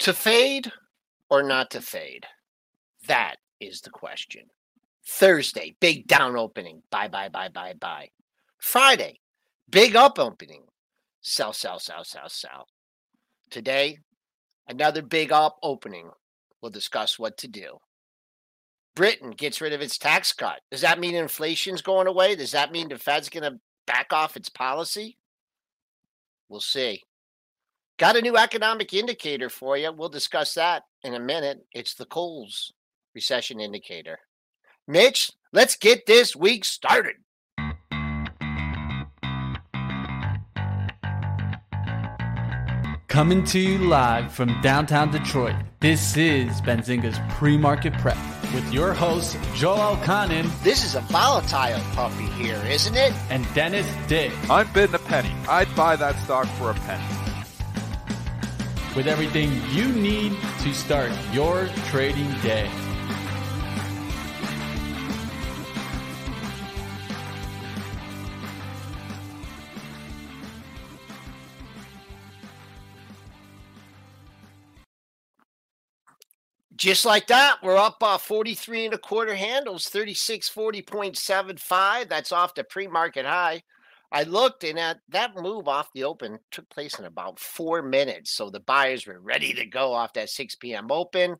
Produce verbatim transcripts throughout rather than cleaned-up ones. To fade or not to fade? That is the question. Thursday, big down opening. Buy, buy, buy, buy, buy. Friday, big up opening. Sell, sell, sell, sell, sell. Today, another big up opening. We'll discuss what to do. Britain gets rid of its tax cut. Does that mean inflation's going away? Does that mean the Fed's going to back off its policy? We'll see. Got a new economic indicator for you. We'll discuss that in a minute. It's the Kohl's recession indicator. Mitch, let's get this week started. Coming to you live from downtown Detroit, this is Benzinga's Pre-Market Prep with your host, Joel Conan. This is a volatile puppy here, isn't it? And Dennis Dick. I'm bidding a penny. I'd buy that stock for a penny. With everything you need to start your trading day. Just like that, we're up uh, forty-three and a quarter handles, thirty-six forty point seven five. That's off the pre-market high. I looked, and that, that move off the open took place in about four minutes. So the buyers were ready to go off that six p.m. open.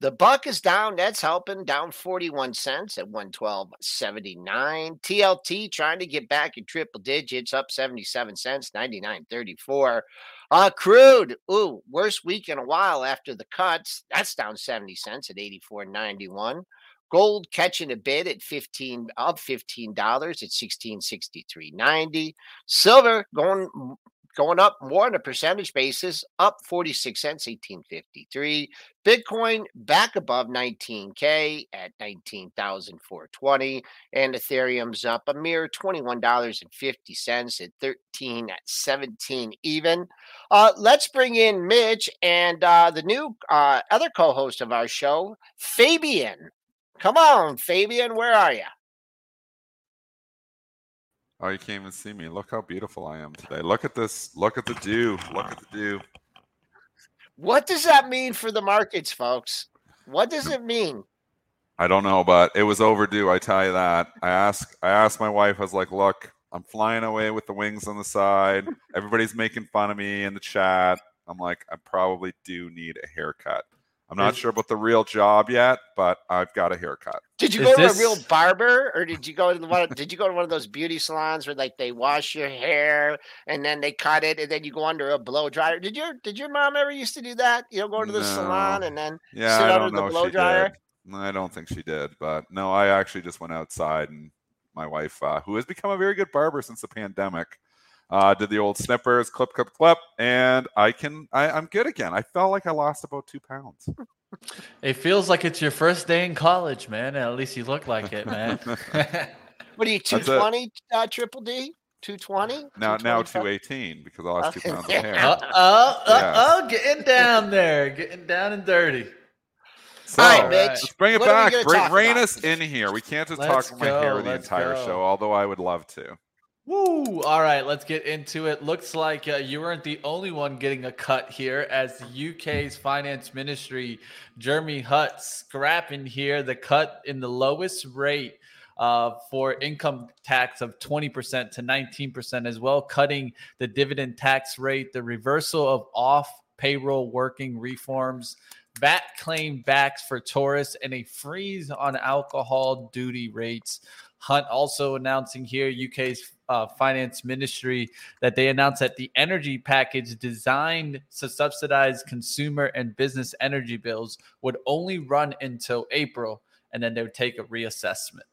The buck is down. That's helping. Down forty-one cents at one twelve seventy-nine. T L T trying to get back in triple digits, up seventy-seven cents, ninety-nine thirty-four. Uh, crude. Ooh, worst week in a while after the cuts. That's down seventy cents at eighty-four ninety-one. Gold catching a bid at fifteen, up fifteen dollars at sixteen sixty-three ninety. Silver going going up more on a percentage basis, up forty-six cents, eighteen fifty-three. Bitcoin back above nineteen K at nineteen thousand four hundred twenty. And Ethereum's up a mere twenty-one dollars and fifty cents at thirteen seventeen even. Uh, let's bring in Mitch and uh, the new uh, other co-host of our show, Fabian. Come on, Fabian, where are you? Oh, you can't even see me. Look how beautiful I am today. Look at this. Look at the dew. Look at the dew. What does that mean for the markets, folks? What does it mean? I don't know, but it was overdue, I tell you that. I asked, I asked my wife, I was like, look, I'm flying away with the wings on the side. Everybody's making fun of me in the chat. I'm like, I probably do need a haircut. I'm not is, sure about the real job yet, but I've got a haircut. Did you go is to this... a real barber, or did you go to one? Of, did you go to one of those beauty salons where, like, they wash your hair and then they cut it, and then you go under a blow dryer? Did your Did your mom ever used to do that? You know, go to the no. salon and then yeah, sit I under the blow dryer. Did. I don't think she did, but no, I actually just went outside, and my wife, uh, who has become a very good barber since the pandemic, Uh, did the old snippers, clip, clip, clip, and I can, I, I'm good again. I felt like I lost about two pounds. It feels like it's your first day in college, man. At least you look like it, man. What are you, two twenty, uh, Triple D? two twenty? Now, now two eighteen, because I lost two pounds of hair. Oh, oh, oh, yeah. oh, getting down there, getting down and dirty. So, all right, Mitch. Let's bring it what back. Bring, bring us in here. We can't just let's talk go, my hair the entire go. show, although I would love to. Woo! All right, let's get into it. Looks like uh, you weren't the only one getting a cut here, as the U K's finance ministry, Jeremy Hunt, scrapping here the cut in the lowest rate uh, for income tax of twenty percent to nineteen percent as well, cutting the dividend tax rate, the reversal of off-payroll working reforms, V A T claim backs for tourists, and a freeze on alcohol duty rates. Hunt also announcing here, U K's uh, finance ministry, that they announced that the energy package designed to subsidize consumer and business energy bills would only run until April, and then they would take a reassessment.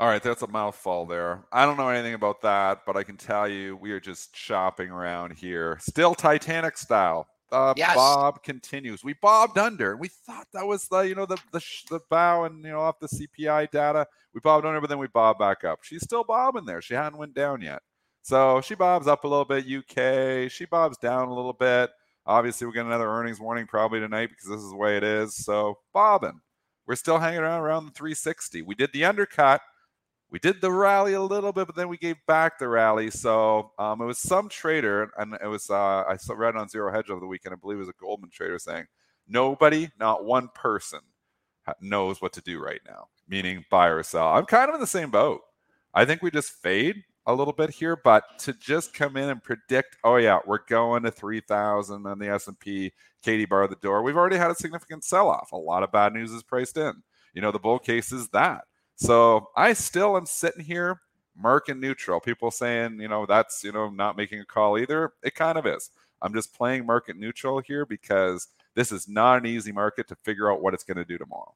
All right, that's a mouthful there. I don't know anything about that, but I can tell you we are just shopping around here. Still Titanic style. Uh, yes. Bob continues. We bobbed under. We thought that was the, you know, the the, the bow and, you know, off the C P I data. We bobbed under, but then we bobbed back up. She's still bobbing there. She hadn't went down yet. So she bobs up a little bit, U K. She bobs down a little bit. Obviously, we'll get another earnings warning probably tonight because this is the way it is. So bobbing. We're still hanging around around the three sixty. We did the undercut. We did the rally a little bit, but then we gave back the rally. So um, it was some trader, and it was uh, I read on Zero Hedge over the weekend, I believe it was a Goldman trader saying, nobody, not one person knows what to do right now, meaning buy or sell. I'm kind of in the same boat. I think we just fade a little bit here, but to just come in and predict, oh, yeah, we're going to three thousand on the S and P, Katie barred the door. We've already had a significant sell-off. A lot of bad news is priced in. You know, the bull case is that. So I still am sitting here, Merc and neutral. People saying, you know, that's, you know, not making a call either. It kind of is. I'm just playing market neutral here because this is not an easy market to figure out what it's going to do tomorrow.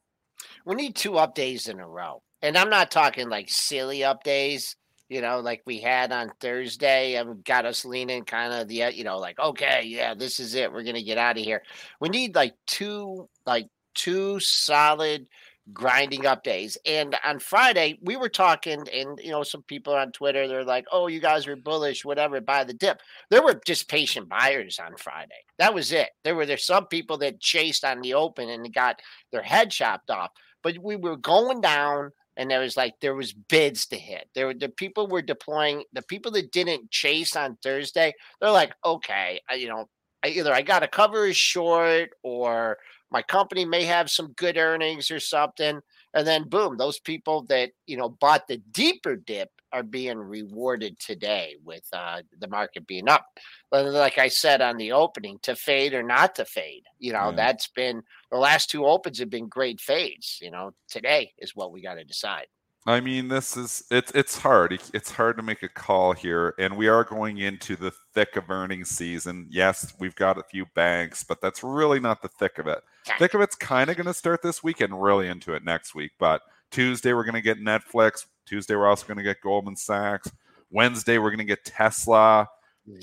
We need two up days in a row. And I'm not talking like silly up days, you know, like we had on Thursday. I've got us leaning kind of the, you know, like, okay, yeah, this is it. We're going to get out of here. We need like two, like two solid grinding up days. And on Friday, we were talking, and you know, some people on Twitter, they're like, oh, you guys were bullish, whatever, buy the dip. There were just patient buyers on Friday. That was it. There were there's some people that chased on the open and got their head chopped off. But we were going down, and there was like there was bids to hit. There were the people were deploying. The people that didn't chase on Thursday, they're like, okay, I, you know, I, either I got a cover is short, or my company may have some good earnings or something. And then, boom, those people that, you know, bought the deeper dip are being rewarded today with uh, the market being up. Like I said on the opening, to fade or not to fade, you know, yeah. That's been the last two opens have been great fades. You know, today is what we got to decide. I mean, this is it's it's hard. It's hard to make a call here. And we are going into the thick of earnings season. Yes, we've got a few banks, but that's really not the thick of it. Thick of it's kind of going to start this week and really into it next week. But Tuesday, we're going to get Netflix. Tuesday, we're also going to get Goldman Sachs. Wednesday, we're going to get Tesla.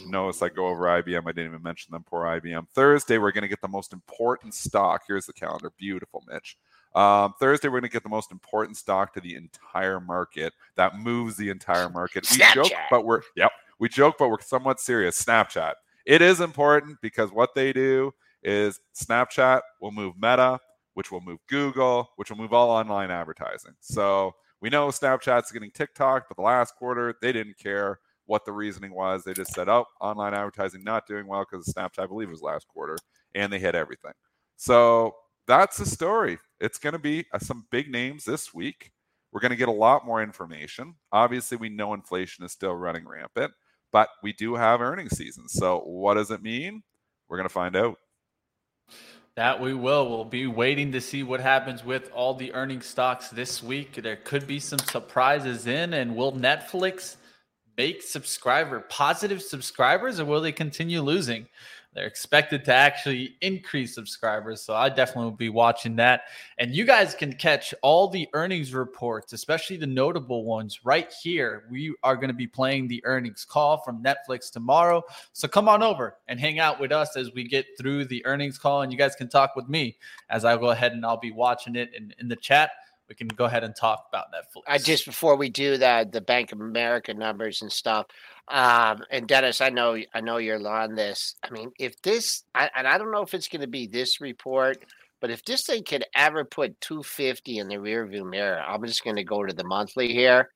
Notice I go over I B M. I didn't even mention them. Poor I B M. Thursday, we're going to get the most important stock. Here's the calendar. Beautiful, Mitch. Um, Thursday, we're going to get the most important stock to the entire market that moves the entire market. We Snapchat. joke, but we're yep, we joke, but we're somewhat serious. Snapchat. It is important because what they do is Snapchat will move Meta, which will move Google, which will move all online advertising. So we know Snapchat's getting TikTok, but the last quarter they didn't care what the reasoning was. They just said, "Oh, online advertising not doing well because of Snapchat." I believe it was last quarter, and they hit everything. So that's the story. It's going to be uh, some big names this week. We're going to get a lot more information. Obviously, we know inflation is still running rampant, but we do have earnings season. So what does it mean? We're going to find out. That we will. We'll be waiting to see what happens with all the earnings stocks this week. There could be some surprises in, and will Netflix make subscriber positive subscribers, or will they continue losing? They're expected to actually increase subscribers, so I definitely will be watching that. And you guys can catch all the earnings reports, especially the notable ones, right here. We are going to be playing the earnings call from Netflix tomorrow, so come on over and hang out with us as we get through the earnings call, and you guys can talk with me as I go ahead and I'll be watching it in, in the chat. We can go ahead and talk about Netflix. I just before we do that, the Bank of America numbers and stuff. Um, and Dennis, I know I know you're on this. I mean, if this, I, and I don't know if it's going to be this report, but if this thing could ever put two fifty in the rearview mirror, I'm just going to go to the monthly here.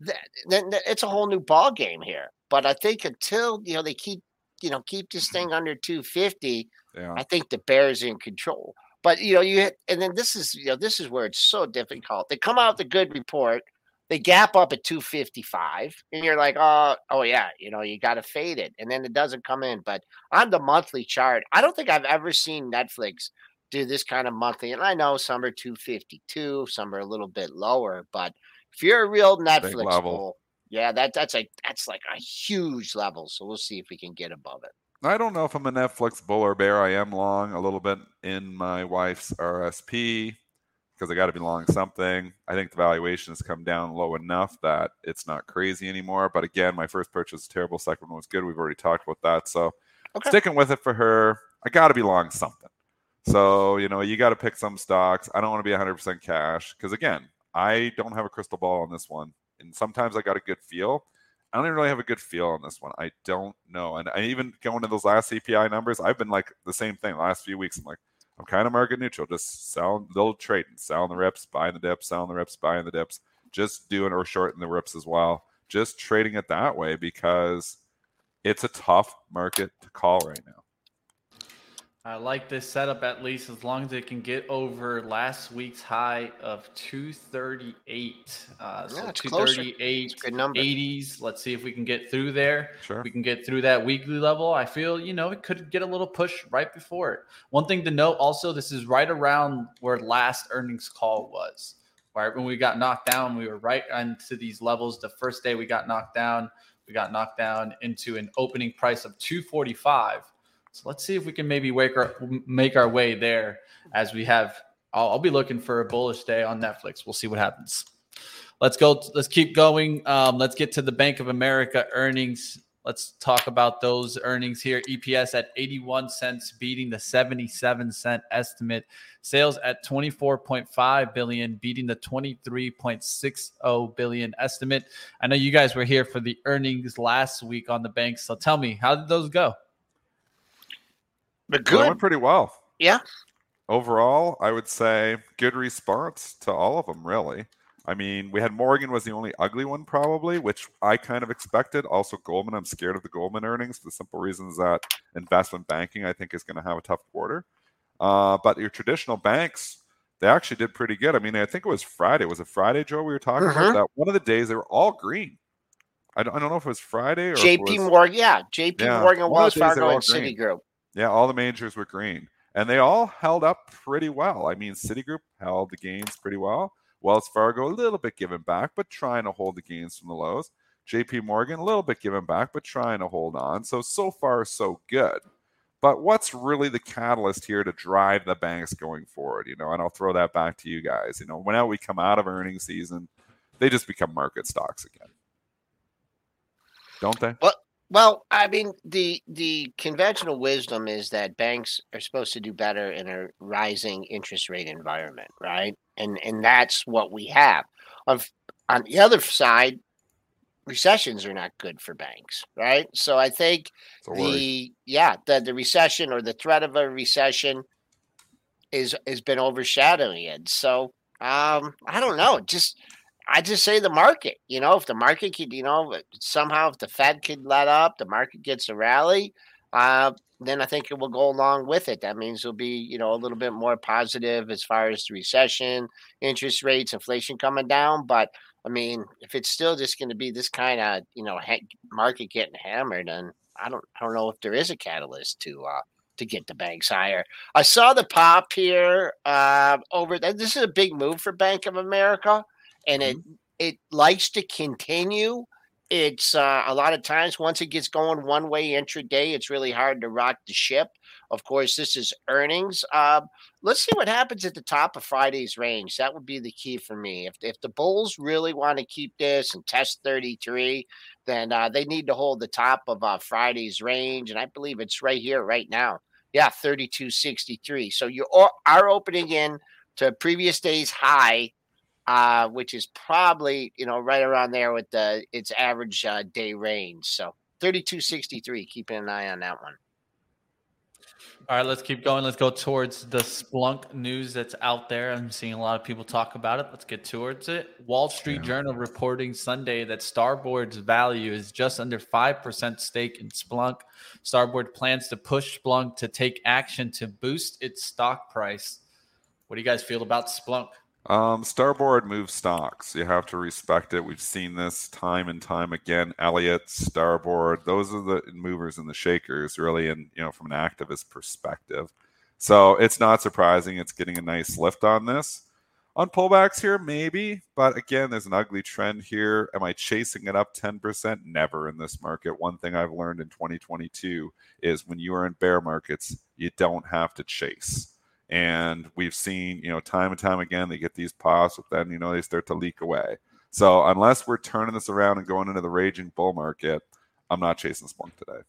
Then it's a whole new ball game here. But I think until you know they keep you know keep this thing under two fifty, yeah. I think the bear's in control. But, you know, you hit, and then this is, you know, this is where it's so difficult. They come out with a good report. They gap up at two fifty-five, and you're like, oh, oh yeah, you know, you got to fade it. And then it doesn't come in. But on the monthly chart, I don't think I've ever seen Netflix do this kind of monthly. And I know some are two fifty-two, some are a little bit lower. But if you're a real Netflix bull, yeah, that, that's, a, that's like a huge level. So we'll see if we can get above it. I don't know if I'm a Netflix bull or bear. I am long a little bit in my wife's R S P. because they got to be long something. I think the valuation has come down low enough that it's not crazy anymore. But again, my first purchase was terrible. Second one was good. We've already talked about that. So okay. Sticking with it for her, I got to be long something. So, you know, you got to pick some stocks. I don't want to be one hundred percent cash because, again, I don't have a crystal ball on this one. And sometimes I got a good feel. I don't even really have a good feel on this one. I don't know. And I even going to those last C P I numbers, I've been like the same thing the last few weeks. I'm like, I'm kind of market neutral. Just sell, they'll trade and sell the rips, buying the dips, selling the rips, buying the dips, just doing or shorting the rips as well. Just trading it that way because it's a tough market to call right now. I like this setup at least as long as it can get over last week's high of two thirty-eight. Uh, yeah, so two thirty-eight, eighties. Let's see if we can get through there. Sure. If we can get through that weekly level, I feel, you know, it could get a little push right before it. One thing to note also, this is right around where last earnings call was. Right when we got knocked down, we were right into these levels. The first day we got knocked down, we got knocked down into an opening price of two forty-five. So let's see if we can maybe wake our, make our way there as we have. I'll, I'll be looking for a bullish day on Netflix. We'll see what happens. Let's go. Let's keep going. Um, let's get to the Bank of America earnings. Let's talk about those earnings here. E P S at eighty-one cents, beating the seventy-seven cent estimate. Sales at twenty-four point five billion dollars, beating the twenty-three point six billion dollars estimate. I know you guys were here for the earnings last week on the bank. So tell me, how did those go? But good. Well, it went pretty well. Yeah. Overall, I would say good response to all of them, really. I mean, we had Morgan was the only ugly one, probably, which I kind of expected. Also, Goldman, I'm scared of the Goldman earnings. The simple reason is that investment banking, I think, is going to have a tough quarter. Uh, but your traditional banks, they actually did pretty good. I mean, I think it was Friday. Was it Friday, Joe, we were talking mm-hmm. about that? One of the days, they were all green. I don't, I don't know if it was Friday or J P Morgan. Yeah, J P yeah, Morgan, Wells Fargo, and Citigroup. Yeah, all the majors were green. And they all held up pretty well. I mean, Citigroup held the gains pretty well. Wells Fargo, a little bit given back, but trying to hold the gains from the lows. J P Morgan, a little bit given back, but trying to hold on. So, so far, so good. But what's really the catalyst here to drive the banks going forward? You know, and I'll throw that back to you guys. You know, whenever we come out of earnings season, they just become market stocks again. Don't they? Well, Well, I mean, the the conventional wisdom is that banks are supposed to do better in a rising interest rate environment, right? And and that's what we have. On, on the other side, recessions are not good for banks, right? So I think the yeah the, the recession or the threat of a recession is has been overshadowing it. So um, I don't know, just. I just say the market, you know, if the market could, you know, somehow if the Fed could let up, the market gets a rally, uh, then I think it will go along with it. That means it'll be, you know, a little bit more positive as far as the recession, interest rates, inflation coming down. But I mean, if it's still just going to be this kind of, you know, ha- market getting hammered, and I don't, I don't know if there is a catalyst to, uh, to get the banks higher. I saw the pop here uh, over there. This is a big move for Bank of America. And it it likes to continue. It's uh, a lot of times once it gets going one way intraday, it's really hard to rock the ship. Of course, this is earnings. Uh, let's see what happens at the top of Friday's range. That would be the key for me. If if the bulls really want to keep this and test thirty-three, then uh, they need to hold the top of uh, Friday's range. And I believe it's right here right now. Yeah, thirty-two sixty-three. So you are opening in to previous day's high. Uh, which is probably, you know, right around there with the its average uh, day range. So thirty-two sixty-three, keeping an eye on that one. All right, let's keep going. Let's go towards the Splunk news that's out there. I'm seeing a lot of people talk about it. Let's get towards it. Wall Street yeah. Journal reporting Sunday that Starboard's value is just under five percent stake in Splunk. Starboard plans to push Splunk to take action to boost its stock price. What do you guys feel about Splunk? Um, Starboard moves stocks. You have to respect it. We've seen this time and time again. Elliott, Starboard, those are the movers and the shakers, really, and you know, from an activist perspective. So it's not surprising it's getting a nice lift on this. On pullbacks here, maybe, but again, there's an ugly trend here. Am I chasing it up ten percent? Never in this market. One thing I've learned in twenty twenty-two is when you are in bear markets, you don't have to chase. And we've seen, you know, time and time again, they get these pops, but then, you know, they start to leak away. So unless we're turning this around and going into the raging bull market, I'm not chasing Splunk today.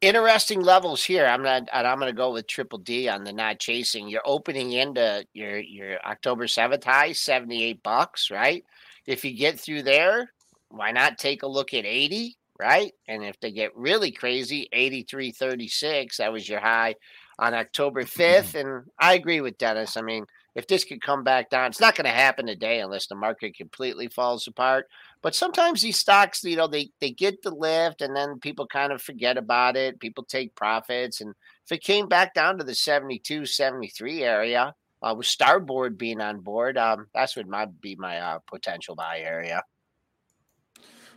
Interesting levels here. I'm not, and I'm going to go with Triple D on the not chasing. You're opening into your your October seventh high, seventy-eight bucks, right? If you get through there, why not take a look at eighty, right? And if they get really crazy, eighty-three thirty-six, that was your high on October fifth. And I agree with Dennis. I mean, if this could come back down, it's not going to happen today unless the market completely falls apart. But sometimes these stocks, you know, they, they get the lift and then people kind of forget about it. People take profits. And if it came back down to the seventy-two, seventy-three area, uh, with Starboard being on board, um, that's what might be my uh, potential buy area.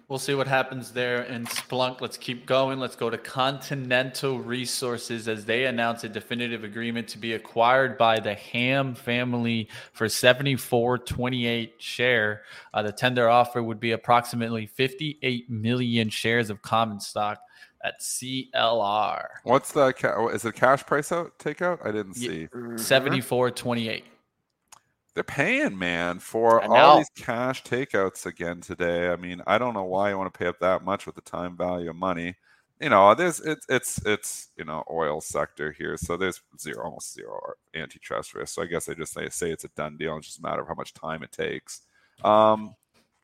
We'll see what happens there in Splunk. Let's keep going. Let's go to Continental Resources as they announced a definitive agreement to be acquired by the Ham family for seventy-four twenty-eight share. Uh, the tender offer would be approximately fifty-eight million shares of common stock at C L R. What's the ca- is it cash price out takeout? I didn't see. Yeah, seventy-four twenty-eight. They're paying, man, for all these cash takeouts again today. I mean, I don't know why you want to pay up that much with the time value of money. You know, there's it's it's it's you know, oil sector here, so there's zero almost zero antitrust risk. So I guess they just they say it's a done deal. It's just a matter of how much time it takes. Um,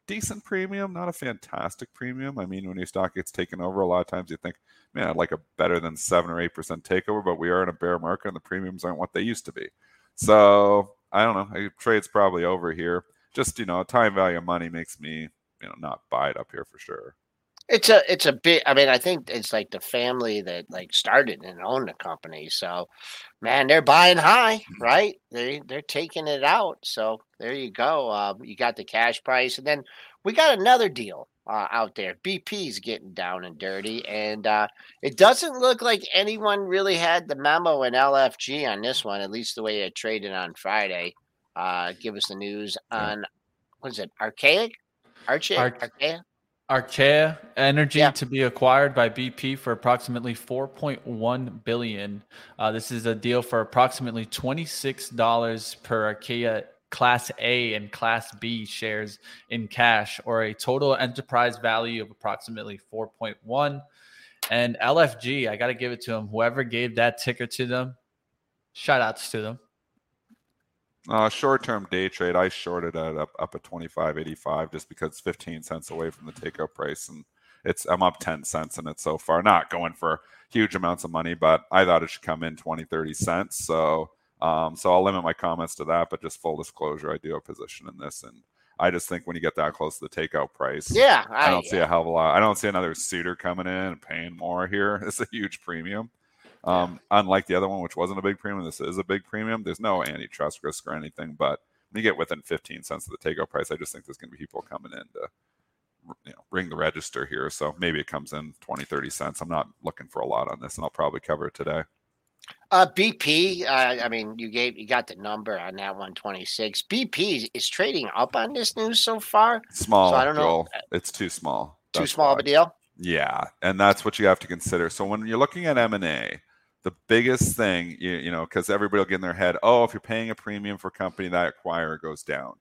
decent premium, not a fantastic premium. I mean, when your stock gets taken over, a lot of times you think, man, I'd like a better than seven or eight percent takeover, but we are in a bear market and the premiums aren't what they used to be. So I don't know. Trade's probably over here. Just, you know, time value of money makes me, you know, not buy it up here for sure. It's a, it's a bit, I mean, I think it's like the family that like started and owned the company. So, man, they're buying high, right? They, they're taking it out. So there you go. Um, you got the cash price. And then we got another deal uh, out there. B P's getting down and dirty. And uh, it doesn't look like anyone really had the memo in L F G on this one, at least the way it traded on Friday. Uh, give us the news on, what is it, Archaea? Archaea? Ar- Archaea? Archaea Energy yeah. to be acquired by B P for approximately four point one billion dollars. Uh, this is a deal for approximately twenty-six dollars per Archaea Class A and Class B shares in cash, or a total enterprise value of approximately four point one. And L F G, I got to give it to them. Whoever gave that ticker to them, shout outs to them. Uh, short-term day trade, I shorted it up, up at twenty-five eighty-five just because it's fifteen cents away from the takeout price, and it's I'm up ten cents in it so far. Not going for huge amounts of money, but I thought it should come in twenty, thirty cents. So, um, so I'll limit my comments to that, but just full disclosure, I do have a position in this, and I just think when you get that close to the takeout price, yeah, I, I don't yeah. see a hell of a lot. I don't see another suitor coming in and paying more here. It's a huge premium. Um, unlike the other one, which wasn't a big premium, this is a big premium. There's no antitrust risk or anything, but when you get within fifteen cents of the takeout price, I just think there's going to be people coming in to, you know, ring the register here. So maybe it comes in twenty, thirty cents. I'm not looking for a lot on this, and I'll probably cover it today. Uh, B P, uh, I mean, you gave you got the number on that one twenty-six. B P is trading up on this news so far. Small, so I don't know. It's too small. That's too small of a deal. Yeah, and that's what you have to consider. So when you're looking at M and A, the biggest thing, you, you know, because everybody will get in their head, oh, if you're paying a premium for a company, that acquirer goes down.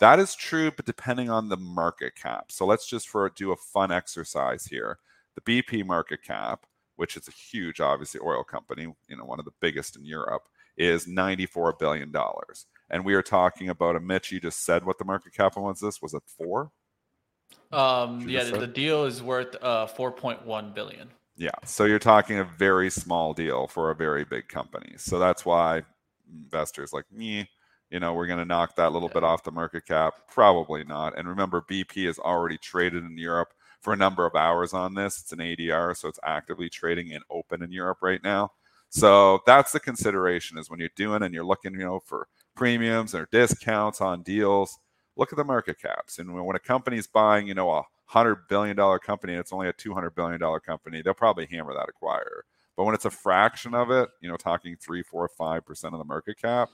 That is true, but depending on the market cap. So let's just for do a fun exercise here. The B P market cap, which is a huge, obviously, oil company, you know, one of the biggest in Europe, is ninety-four billion dollars. And we are talking about a, Mitch, you just said what the market cap was this? Was it four? Um, yeah, the deal is worth uh, four point one billion dollars. Yeah, so you're talking a very small deal for a very big company. So that's why investors like me, you know, we're going to knock that little yeah. bit off the market cap. Probably not. And remember, B P has already traded in Europe for a number of hours on this. It's an A D R, so it's actively trading and open in Europe right now. So that's the consideration is when you're doing and you're looking, you know, for premiums or discounts on deals, look at the market caps. And when a company's buying, you know, a one hundred billion dollars company and it's only a two hundred billion dollars company, they'll probably hammer that acquirer. But when it's a fraction of it, you know, talking three, four, five percent of the market cap,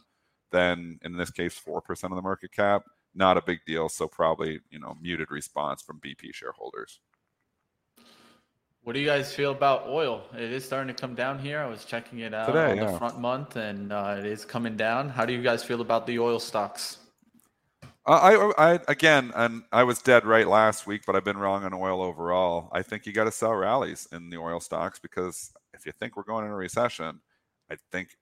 then in this case, four percent of the market cap, not a big deal. So probably, you know, muted response from B P shareholders. What do you guys feel about oil? It is starting to come down here. I was checking it out today, on yeah. the front month, and uh, it is coming down. How do you guys feel about the oil stocks? Uh, I, I again, and I was dead right last week, but I've been wrong on oil overall. I think you got to sell rallies in the oil stocks, because if you think we're going in a recession, I think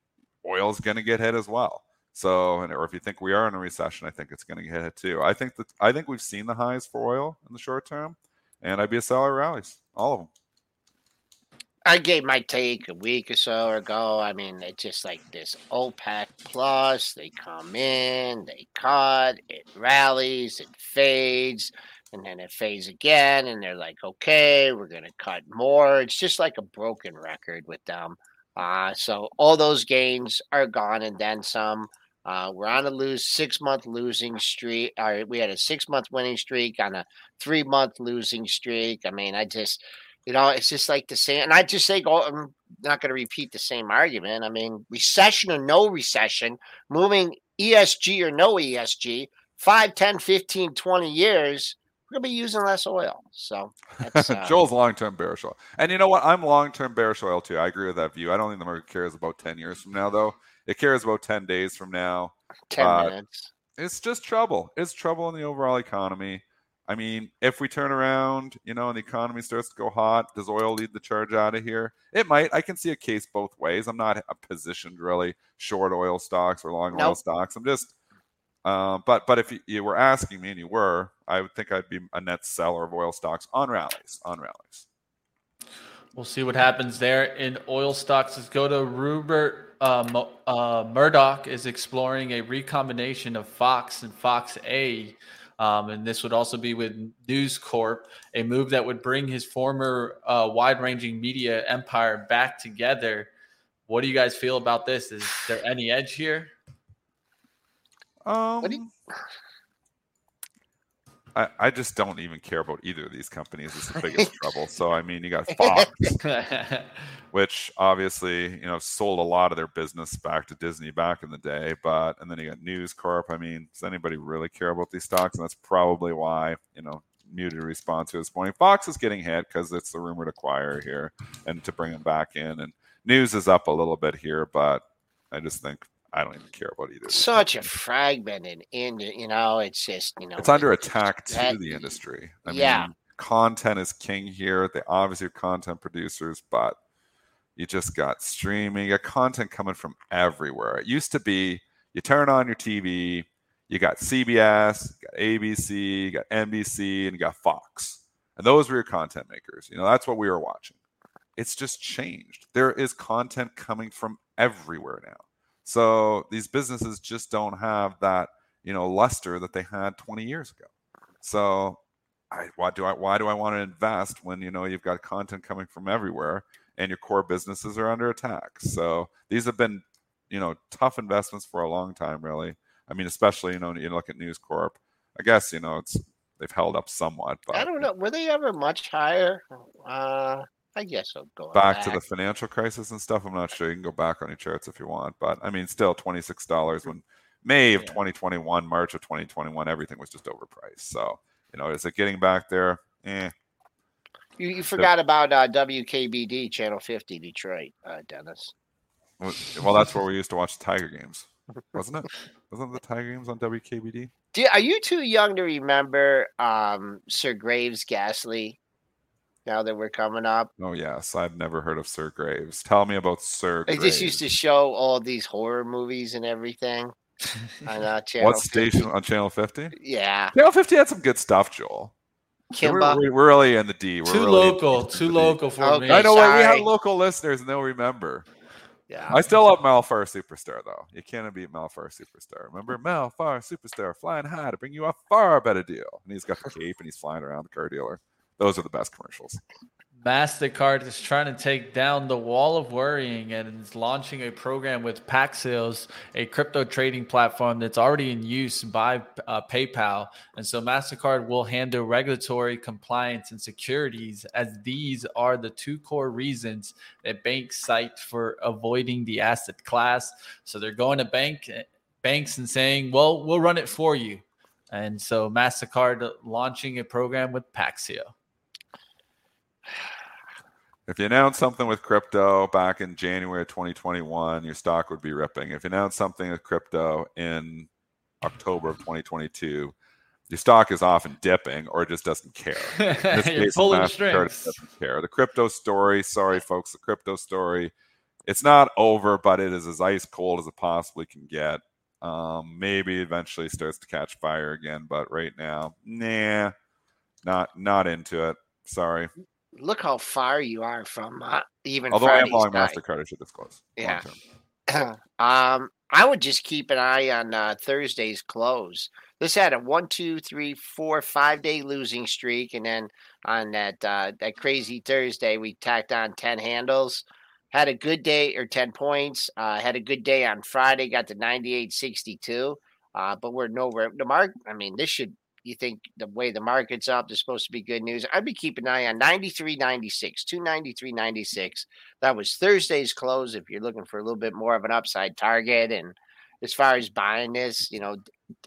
oil's going to get hit as well. So, and, or if you think we are in a recession, I think it's going to get hit too. I think that I think we've seen the highs for oil in the short term, and I'd be a seller rallies, all of them. I gave my take a week or so ago. I mean, it's just like this OPEC plus. They come in, they cut, it rallies, it fades, and then it fades again. And they're like, okay, we're going to cut more. It's just like a broken record with them. Uh, so all those gains are gone and then some. Uh, we're on a lose six-month losing streak. Or we had a six-month winning streak on a three-month losing streak. I mean, I just... You know, it's just like the same. And I just think, oh, I'm not going to repeat the same argument. I mean, recession or no recession, moving E S G or no E S G, five, ten, fifteen, twenty years, we're going to be using less oil. So that's uh, Joel's long-term bearish oil. And you know what? I'm long-term bearish oil, too. I agree with that view. I don't think the market cares about ten years from now, though. It cares about ten days from now. ten minutes. It's just trouble. It's trouble in the overall economy. I mean, if we turn around, you know, and the economy starts to go hot, does oil lead the charge out of here? It might. I can see a case both ways. I'm not positioned really short oil stocks or long nope. oil stocks. I'm just, um, but but if you, you were asking me, and you were, I would think I'd be a net seller of oil stocks on rallies, on rallies. We'll see what happens there in oil stocks. Let's go to Rupert. Uh, uh, Murdoch is exploring a recombination of Fox and Fox A. Um, and this would also be with News Corp, a move that would bring his former uh, wide-ranging media empire back together. What do you guys feel about this? Is there any edge here? Um, you- I, I just don't even care about either of these companies. It's the biggest trouble. So, I mean, you got Fox, which obviously, you know, sold a lot of their business back to Disney back in the day, but, and then you got News Corp. I mean, does anybody really care about these stocks? And that's probably why, you know, muted response to this point. Fox is getting hit because it's the rumored acquirer here and to bring them back in. And News is up a little bit here, but I just think I don't even care about either. Such a fragmented industry, you know, it's just, you know. It's under attack to the industry. I yeah. mean, content is king here. They obviously are content producers, but you just got streaming. You got content coming from everywhere. It used to be you turn on your T V, you got C B S, you got A B C, you got N B C, and you got Fox. And those were your content makers. You know, that's what we were watching. It's just changed. There is content coming from everywhere now. So these businesses just don't have that, you know, luster that they had twenty years ago. So I, why do I why do I want to invest when, you know, you've got content coming from everywhere and your core businesses are under attack? So these have been, you know, tough investments for a long time, really. I mean, especially, you know, you look at News Corp. I guess, you know, it's they've held up somewhat. But I don't know. Were they ever much higher? Uh I guess I'll go back, back to the financial crisis and stuff. I'm not sure. You can go back on your charts if you want, but I mean, still twenty-six dollars when May of yeah. twenty twenty-one, March of twenty twenty-one, everything was just overpriced. So, you know, is it getting back there? Eh. You, you forgot the, about uh, W K B D Channel fifty Detroit, uh, Dennis. Well, that's where we used to watch the Tiger games, wasn't it? Wasn't the Tiger games on W K B D? Do, are you too young to remember um, Sir Graves Gasly? Now that we're coming up. Oh, yes. I've never heard of Sir Graves. Tell me about Sir Graves. They just used to show all these horror movies and everything on uh, Channel What station? fifty. On Channel fifty? Yeah. Channel fifty had some good stuff, Joel. Kimba. We're, we're really in the D. We're too really local. Too local D. for okay, me. I know what, we have local listeners and they'll remember. Yeah. I still love Malfar Superstar, though. You can't beat Malfar Superstar. Remember Malfar Superstar flying high to bring you a far better deal. And he's got the cape and he's flying around the car dealer. Those are the best commercials. Mastercard is trying to take down the wall of worrying and is launching a program with Paxos, a crypto trading platform that's already in use by uh, PayPal. And so Mastercard will handle regulatory compliance and securities, as these are the two core reasons that banks cite for avoiding the asset class. So they're going to bank banks and saying, well, we'll run it for you. And so Mastercard launching a program with Paxos. If you announced something with crypto back in January of twenty twenty-one, your stock would be ripping. If you announced something with crypto in October of twenty twenty-two, your stock is often dipping or just doesn't care. In this case, Mastercard doesn't care. The crypto story, sorry folks, the crypto story, it's not over, but it is as ice cold as it possibly can get. Um, maybe eventually starts to catch fire again, but right now, nah, not not into it. Sorry. Look how far you are from uh, even. Although Friday's I am long Mastercard, I should disclose. Yeah. um, I would just keep an eye on uh, Thursday's close. This had a one, two, three, four, five day losing streak, and then on that uh, that crazy Thursday, we tacked on ten handles. Had a good day or ten points. Uh, had a good day on Friday. Got to ninety-eight sixty-two. Uh, but we're nowhere. The mark. I mean, this should. You think the way the market's up, there's supposed to be good news. I'd be keeping an eye on ninety-three ninety-six, two ninety-three ninety-six. That was Thursday's close. If you're looking for a little bit more of an upside target, and as far as buying this, you know,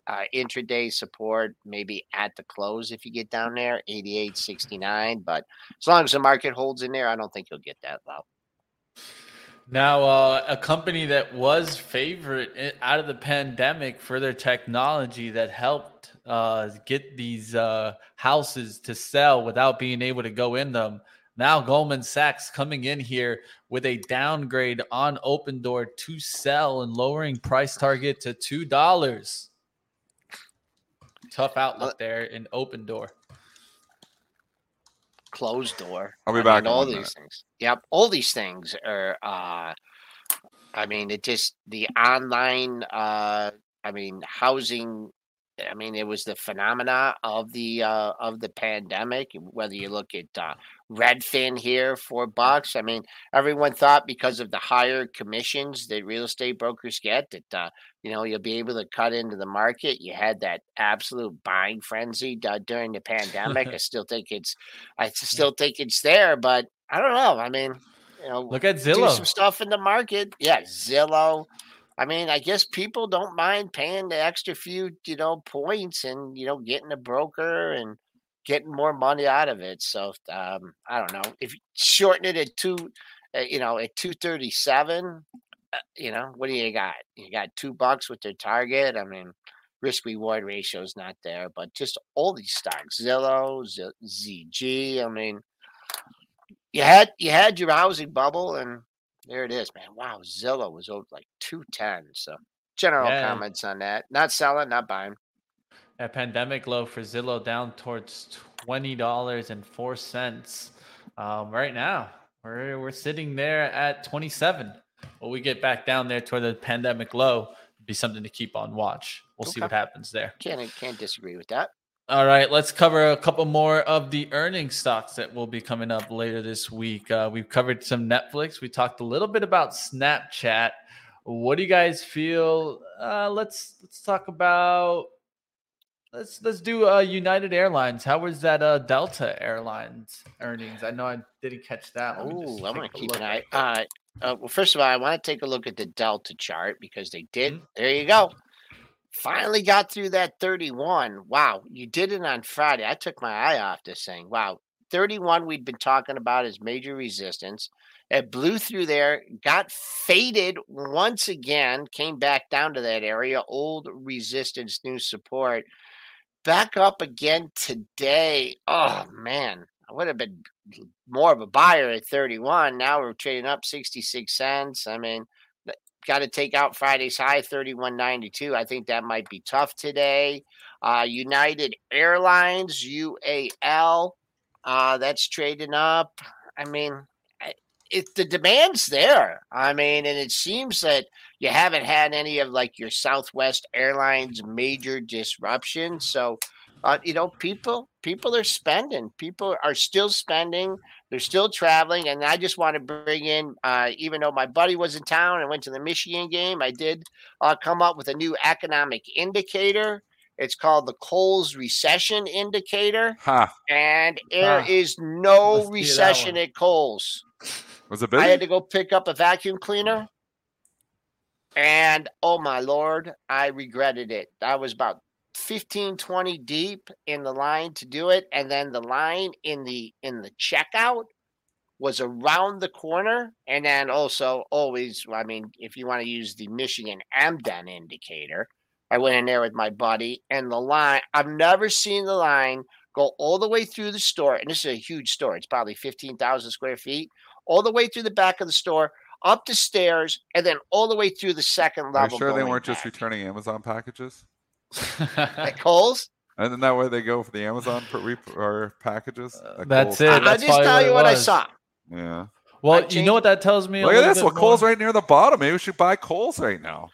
uh, intraday support maybe at the close if you get down there, eighty-eight sixty-nine. But as long as the market holds in there, I don't think you'll get that low. Now, uh, a company that was favorite out of the pandemic for their technology that helped uh, get these uh, houses to sell without being able to go in them. Now, Goldman Sachs coming in here with a downgrade on Opendoor to sell and lowering price target to two dollars. Tough outlook there in Opendoor. Closed door. I'll be back. I mean, all these things. Yep. All these things are, uh, I mean, it just the online, uh, I mean, housing. I mean, it was the phenomena of the, uh, of the pandemic, whether you look at, uh, Redfin here, four bucks. I mean, everyone thought because of the higher commissions that real estate brokers get that, uh, you know, you'll be able to cut into the market. You had that absolute buying frenzy d- during the pandemic. I still think it's, I still think it's there, but I don't know. I mean, you know, look at Zillow, do some stuff in the market. Yeah. Zillow. I mean, I guess people don't mind paying the extra few, you know, points and, you know, getting a broker and getting more money out of it. So, um, I don't know if you shorten it at two, uh, you know, at two thirty-seven, uh, you know, what do you got? You got two bucks with their target. I mean, risk reward ratio is not there, but just all these stocks, Zillow, Z- ZG. I mean, you had, you had your housing bubble and there it is, man. Wow, Zillow was over like two ten. So general yeah. comments on that. Not selling, not buying. A pandemic low for Zillow down towards twenty dollars and four cents. Um, right now, we're we're sitting there at twenty-seven. When we get back down there toward the pandemic low, it'd be something to keep on watch. We'll okay. see what happens there. Can't, can't disagree with that. All right, let's cover a couple more of the earnings stocks that will be coming up later this week. Uh, we've covered some Netflix. We talked a little bit about Snapchat. What do you guys feel? Uh, let's let's talk about let's let's do uh, United Airlines. How was that uh, Delta Airlines earnings? I know I didn't catch that. Oh, I'm gonna keep an eye. Uh, uh, well, first of all, I want to take a look at the Delta chart because they did. Mm-hmm. There you go. Finally got through that thirty-one. Wow, you did it on Friday. I took my eye off this thing. Wow, thirty-one we'd been talking about as major resistance. It blew through there, got faded once again, came back down to that area, old resistance, new support. Back up again today. Oh, man, I would have been more of a buyer at thirty-one. Now we're trading up sixty-six cents. I mean, got to take out Friday's high, thirty-one ninety-two. I think that might be tough today. Uh, United Airlines, U A L, uh, that's trading up. I mean, it, the demand's there. I mean, and it seems that you haven't had any of like your Southwest Airlines major disruption. So, uh, you know, people people are spending. People are still spending. They're still traveling, and I just want to bring in, uh, even though my buddy was in town and went to the Michigan game, I did uh, come up with a new economic indicator. It's called the Kohl's Recession Indicator, huh. and there huh. is no Let's recession at Kohl's. Was it busy? I had to go pick up a vacuum cleaner, and oh my Lord, I regretted it. I was about fifteen, twenty deep in the line to do it. And then the line in the in the checkout was around the corner. And then also always, I mean, if you want to use the Michigan Amden indicator, I went in there with my buddy and the line, I've never seen the line go all the way through the store. And this is a huge store. It's probably fifteen thousand square feet, all the way through the back of the store, up the stairs, and then all the way through the second level. Are you sure they weren't back. Just returning Amazon packages? At Kohl's? And then that way they go for the Amazon per, or packages. Uh, that's Kohl's. It. I'll just tell you what was. I saw. Yeah. Well, you know what that tells me? Look at this. Well, Kohl's right near the bottom. Maybe we should buy Kohl's right now.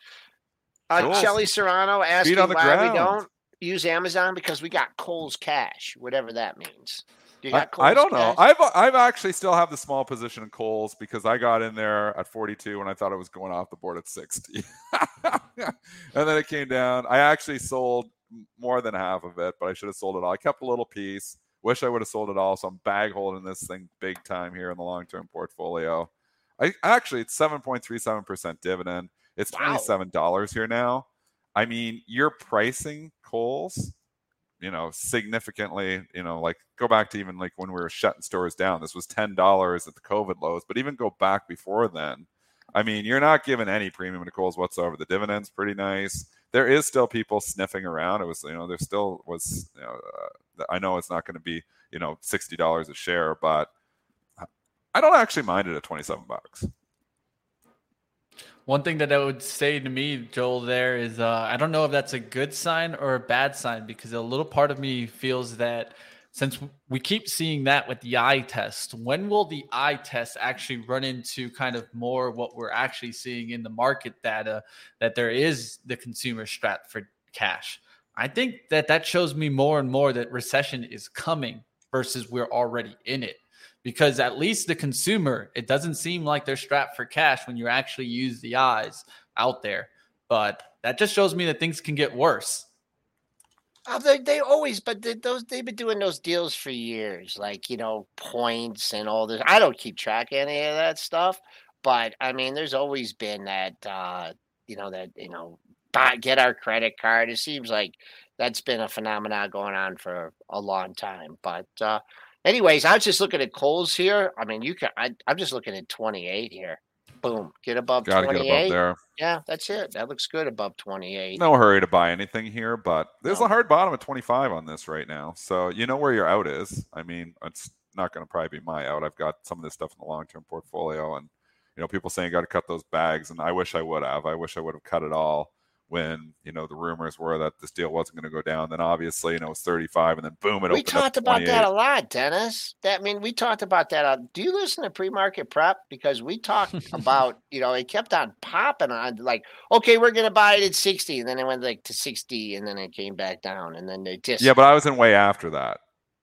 Uh, Shelly Serrano asked me why ground. we don't use Amazon because we got Kohl's cash, whatever that means. You got Kohl's I, I don't cash? know. I've I've actually still have the small position in Kohl's because I got in there at forty-two and I thought it was going off the board at sixty. And then it came down. I actually sold more than half of it, but I should have sold it all. I kept a little piece. Wish I would have sold it all. So I'm bag holding this thing big time here in the long-term portfolio. I actually, it's seven point three seven percent dividend. It's twenty-seven dollars wow. here now. I mean, you're pricing Kohl's, you know, significantly, you know, like go back to even like when we were shutting stores down, this was ten dollars at the COVID lows, but even go back before then. I mean, you're not giving any premium to Kohl's whatsoever. The dividend's pretty nice. There is still people sniffing around. It was, you know, there still was, you know, uh, I know it's not going to be, you know, sixty dollars a share, but I don't actually mind it at twenty-seven bucks. One thing that I would say to me, Joel, there is uh, I don't know if that's a good sign or a bad sign, because a little part of me feels that since we keep seeing that with the eye test, when will the eye test actually run into kind of more what we're actually seeing in the market data, that there is the consumer strapped for cash? I think that that shows me more and more that recession is coming versus we're already in it. Because at least the consumer, it doesn't seem like they're strapped for cash when you actually use the eyes out there. But that just shows me that things can get worse. Oh, they, they always, but they, those they've been doing those deals for years, like, you know, points and all this. I don't keep track of any of that stuff. But, I mean, there's always been that, uh, you know, that, you know, buy, get our credit card. It seems like that's been a phenomenon going on for a long time. But, uh anyways, I was just looking at Kohl's here. I mean, you can. I, I'm just looking at twenty-eight here. Boom, get above Gotta twenty-eight. Get above there. Yeah, that's it. That looks good above twenty-eight. No hurry to buy anything here, but there's no. a hard bottom at twenty-five on this right now. So you know where your out is. I mean, it's not going to probably be my out. I've got some of this stuff in the long-term portfolio, and you know, people saying you got to cut those bags, and I wish I would have. I wish I would have cut it all when, you know, the rumors were that this deal wasn't going to go down. Then obviously, you know, it was thirty-five, and then boom, it we opened up. We talked about that a lot, Dennis. That I mean, we talked about that. Uh, do you listen to pre-market prep? Because we talked about, you know, it kept on popping on like, okay, we're going to buy it at sixty. And then it went like to sixty, and then it came back down, and then they just. Yeah, but I was in way after that.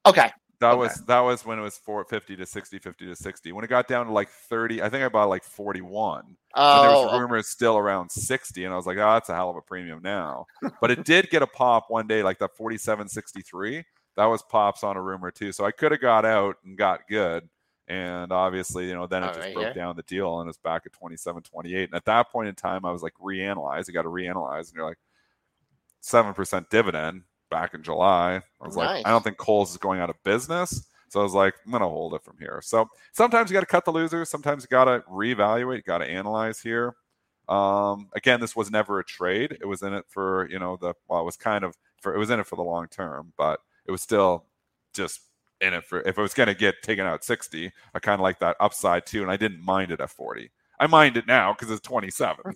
Okay. That okay. was that was when it was four fifty to sixty, fifty to sixty. When it got down to like thirty, I think I bought like forty-one. Oh, and there was rumors okay. still around sixty, and I was like, oh, that's a hell of a premium now. But it did get a pop one day, like that forty-seven sixty-three. That was pops on a rumor too. So I could have got out and got good. And obviously, you know, then it All just right, broke yeah. down the deal, and it's back at twenty-seven twenty-eight. And at that point in time, I was like, reanalyze. You got to reanalyze. And you're like, seven percent dividend. Back in July, I was nice. like, I don't think Kohl's is going out of business. So I was like, I'm going to hold it from here. So sometimes you got to cut the losers. Sometimes you got to reevaluate. You got to analyze here. Um, again, this was never a trade. It was in it for, you know, the, well, it was kind of for, it was in it for the long term, but it was still just in it for, if it was going to get taken out at sixty, I kind of like that upside too. And I didn't mind it at forty. I mind it now because it's twenty-seven.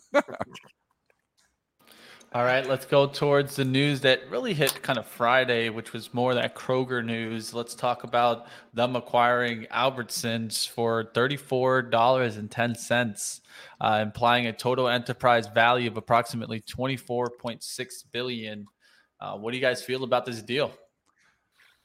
All right, let's go towards the news that really hit kind of Friday, which was more that Kroger news. Let's talk about them acquiring Albertsons for thirty-four dollars and ten cents, uh, implying a total enterprise value of approximately twenty-four point six billion dollars. Uh, what do you guys feel about this deal?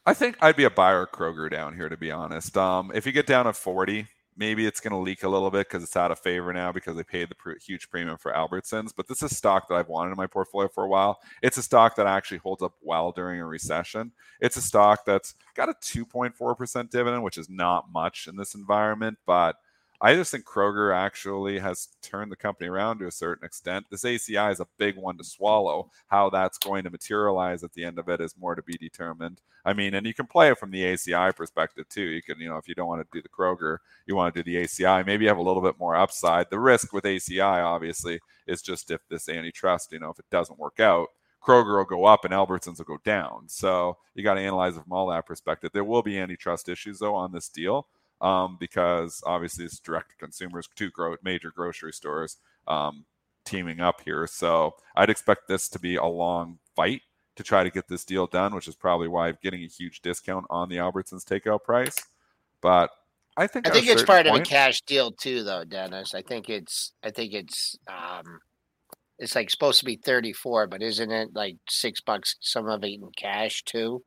I think I'd be a buyer of Kroger down here, to be honest. Um, if you get down to forty, maybe it's going to leak a little bit because it's out of favor now because they paid the pr- huge premium for Albertsons. But this is stock that I've wanted in my portfolio for a while. It's a stock that actually holds up well during a recession. It's a stock that's got a two point four percent dividend, which is not much in this environment. But I just think Kroger actually has turned the company around to a certain extent. This A C I is a big one to swallow. How that's going to materialize at the end of it is more to be determined. I mean, and you can play it from the A C I perspective too. You can, you know, if you don't want to do the Kroger, you want to do the A C I, maybe you have a little bit more upside. The risk with A C I, obviously, is just if this antitrust, you know, if it doesn't work out, Kroger will go up and Albertsons will go down. So you got to analyze it from all that perspective. There will be antitrust issues, though, on this deal um, because obviously it's direct to consumers, two gro- major grocery stores um, teaming up here. So I'd expect this to be a long fight to try to get this deal done, which is probably why I'm getting a huge discount on the Albertsons takeout price. But I think I think it's part point, of a cash deal too, though, Dennis. I think it's I think it's. Um... It's like supposed to be thirty-four, but isn't it like six bucks? Some of it in cash too.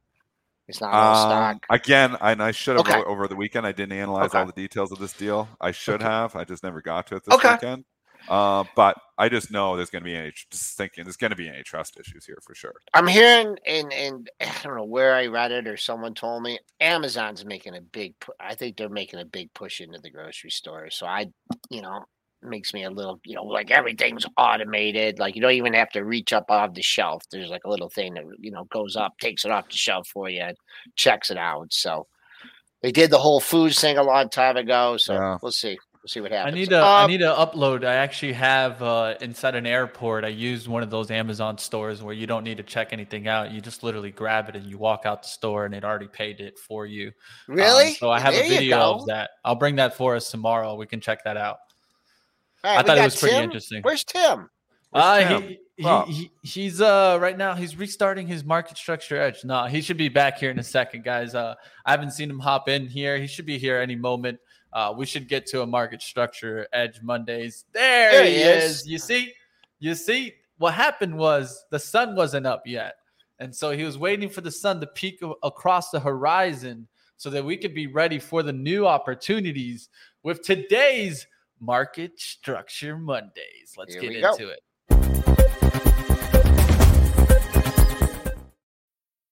It's not all um, stock. Again, and I should have okay. wrote over the weekend. I didn't analyze okay. all the details of this deal. I should okay. have. I just never got to it this okay. weekend. Uh, but I just know there's going to be any. Just thinking, there's going to be any trust issues here for sure. I'm hearing, and and I don't know where I read it or someone told me Amazon's making a big. I think they're making a big push into the grocery store. So I, you know. Makes me a little, you know, like everything's automated. Like you don't even have to reach up off the shelf. There's like a little thing that, you know, goes up, takes it off the shelf for you, and checks it out. So they did the Whole Foods thing a long time ago. So yeah. we'll see. We'll see what happens. I need to. Um, I need to upload. I actually have uh, inside an airport. I used one of those Amazon stores where you don't need to check anything out. You just literally grab it and you walk out the store, and it already paid it for you. Really? Um, so I have there a video of that. I'll bring that for us tomorrow. We can check that out. Right, I thought it was Tim? pretty interesting. Where's Tim? Where's uh, Tim? He, oh. he, he he's uh right now he's restarting his Market Structure Edge. No, he should be back here in a second, guys. Uh, I haven't seen him hop in here. He should be here any moment. Uh, we should get to a Market Structure Edge Mondays. There, there he is. is. You see, you see what happened was the sun wasn't up yet, and so he was waiting for the sun to peek across the horizon so that we could be ready for the new opportunities with today's Market Structure Mondays. Let's Here get into go. it.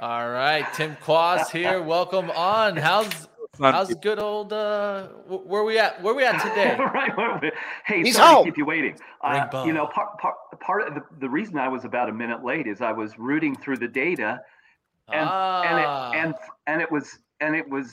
All right, Tim Quas here. Welcome on. How's how's good old? Uh, where we at? Where we at today? Right. Hey, he's sorry home. to keep you waiting. Uh, you know, part part, part of the, the reason I was about a minute late is I was rooting through the data, and ah. and it, and and it was and it was,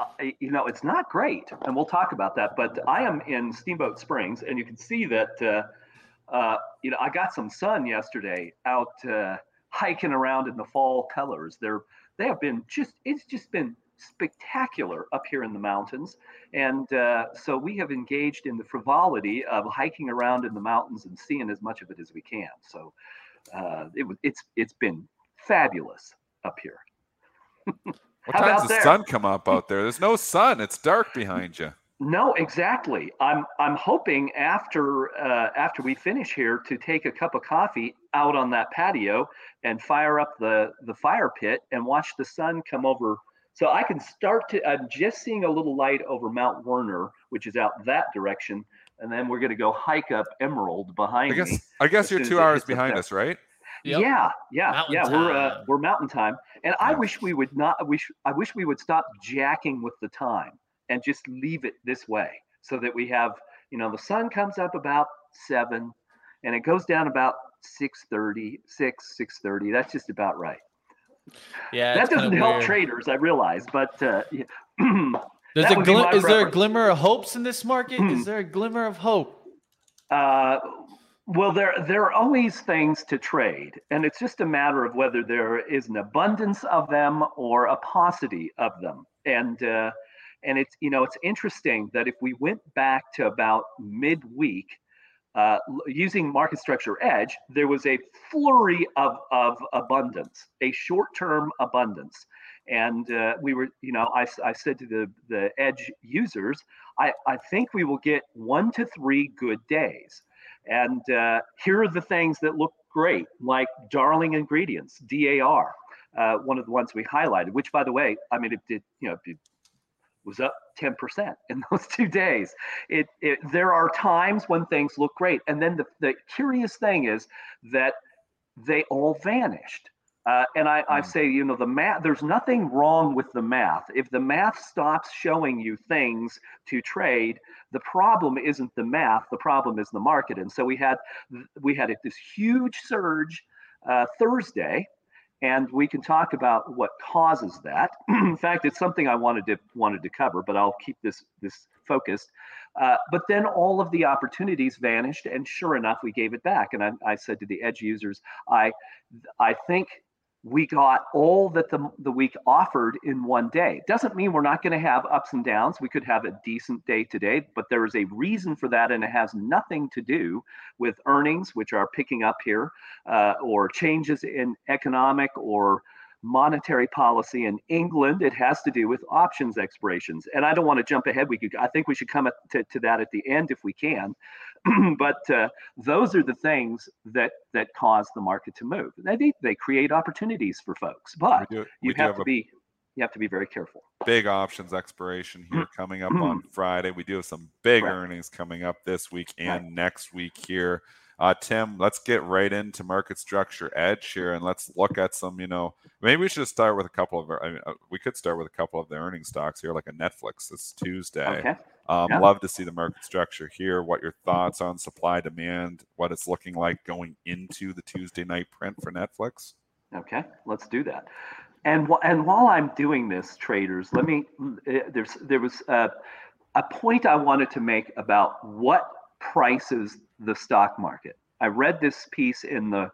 uh, you know, it's not great, and we'll talk about that. But I am in Steamboat Springs, and you can see that. Uh, uh, you know, I got some sun yesterday out. Uh, hiking around in the fall colors. They're, they have been just, it's just been spectacular up here in the mountains. And uh, so we have engaged in the frivolity of hiking around in the mountains and seeing as much of it as we can. So uh, it, it's it's been fabulous up here. What time does the there? sun come up out there? There's no sun. It's dark behind you. No, exactly. I'm I'm hoping after uh, after we finish here to take a cup of coffee out on that patio and fire up the, the fire pit and watch the sun come over. So I can start to. I'm just seeing a little light over Mount Werner, which is out that direction, and then we're going to go hike up Emerald behind I guess, me. I guess you're two hours behind us, right? Yep. Yeah, yeah, mountain yeah. Time. We're uh, we're mountain time, and I yeah. wish we would not. Wish I wish we would stop jacking with the time and just leave it this way so that we have, you know, the sun comes up about seven and it goes down about six thirty, six, six thirty. That's just about right. Yeah. That doesn't help weird. traders, I realize, but uh, There's that a glim- is preference. There a glimmer of hopes in this market? Hmm. Is there a glimmer of hope? Uh, well, there there are always things to trade, and it's just a matter of whether there is an abundance of them or a paucity of them. And uh, and it's you know it's interesting that if we went back to about midweek, uh, using Market Structure Edge, there was a flurry of of abundance, a short-term abundance. And uh, we were, you know, I, I said to the, the Edge users, I, I think we will get one to three good days. And uh, here are the things that look great, like Darling Ingredients, D A R, uh, one of the ones we highlighted, which, by the way, I mean, it did, you know, it was up ten percent in those two days. It, it there are times when things look great. And then the, the curious thing is that they all vanished. Uh, and I, I say, you know, the math, there's nothing wrong with the math. If the math stops showing you things to trade, the problem isn't the math, the problem is the market. And so we had we had this huge surge uh, Thursday, and we can talk about what causes that. In fact, it's something I wanted to wanted to cover, but I'll keep this this focused. Uh, but then all of the opportunities vanished, and sure enough, we gave it back. And I, I said to the Edge users, I I think we got all that the, the week offered in one day. Doesn't mean we're not gonna have ups and downs. We could have a decent day today, but there is a reason for that, and it has nothing to do with earnings, which are picking up here, uh, or changes in economic or monetary policy in England. It has to do with options expirations. And I don't wanna jump ahead. We could, I think we should come at, to, to that at the end if we can. But uh, those are the things that that cause the market to move. They they create opportunities for folks, but do, you have to be you have to be very careful. Big options expiration here coming up on Friday. We do have some big right. earnings coming up this week and right. next week here. Uh, Tim, let's get right into Market Structure Edge here, and let's look at some. You know, maybe we should start with a couple of. I mean, we could start with a couple of the earnings stocks here, like a Netflix this Tuesday. Okay. Um, yeah. Love to see the market structure here, what your thoughts on supply demand, what it's looking like going into the Tuesday night print for Netflix. Okay, let's do that. And wh- and while I'm doing this, traders, let me, there's there was a, a point I wanted to make about what prices the stock market. I read this piece in the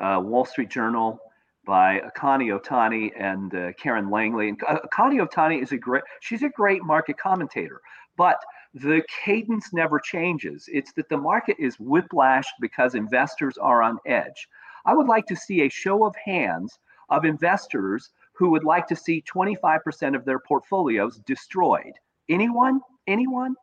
uh, Wall Street Journal by Akani Otani and uh, Karen Langley. And Akani Otani is a great, she's a great market commentator. But the cadence never changes. It's that the market is whiplashed because investors are on edge. I would like to see a show of hands of investors who would like to see twenty-five percent of their portfolios destroyed. Anyone? Anyone?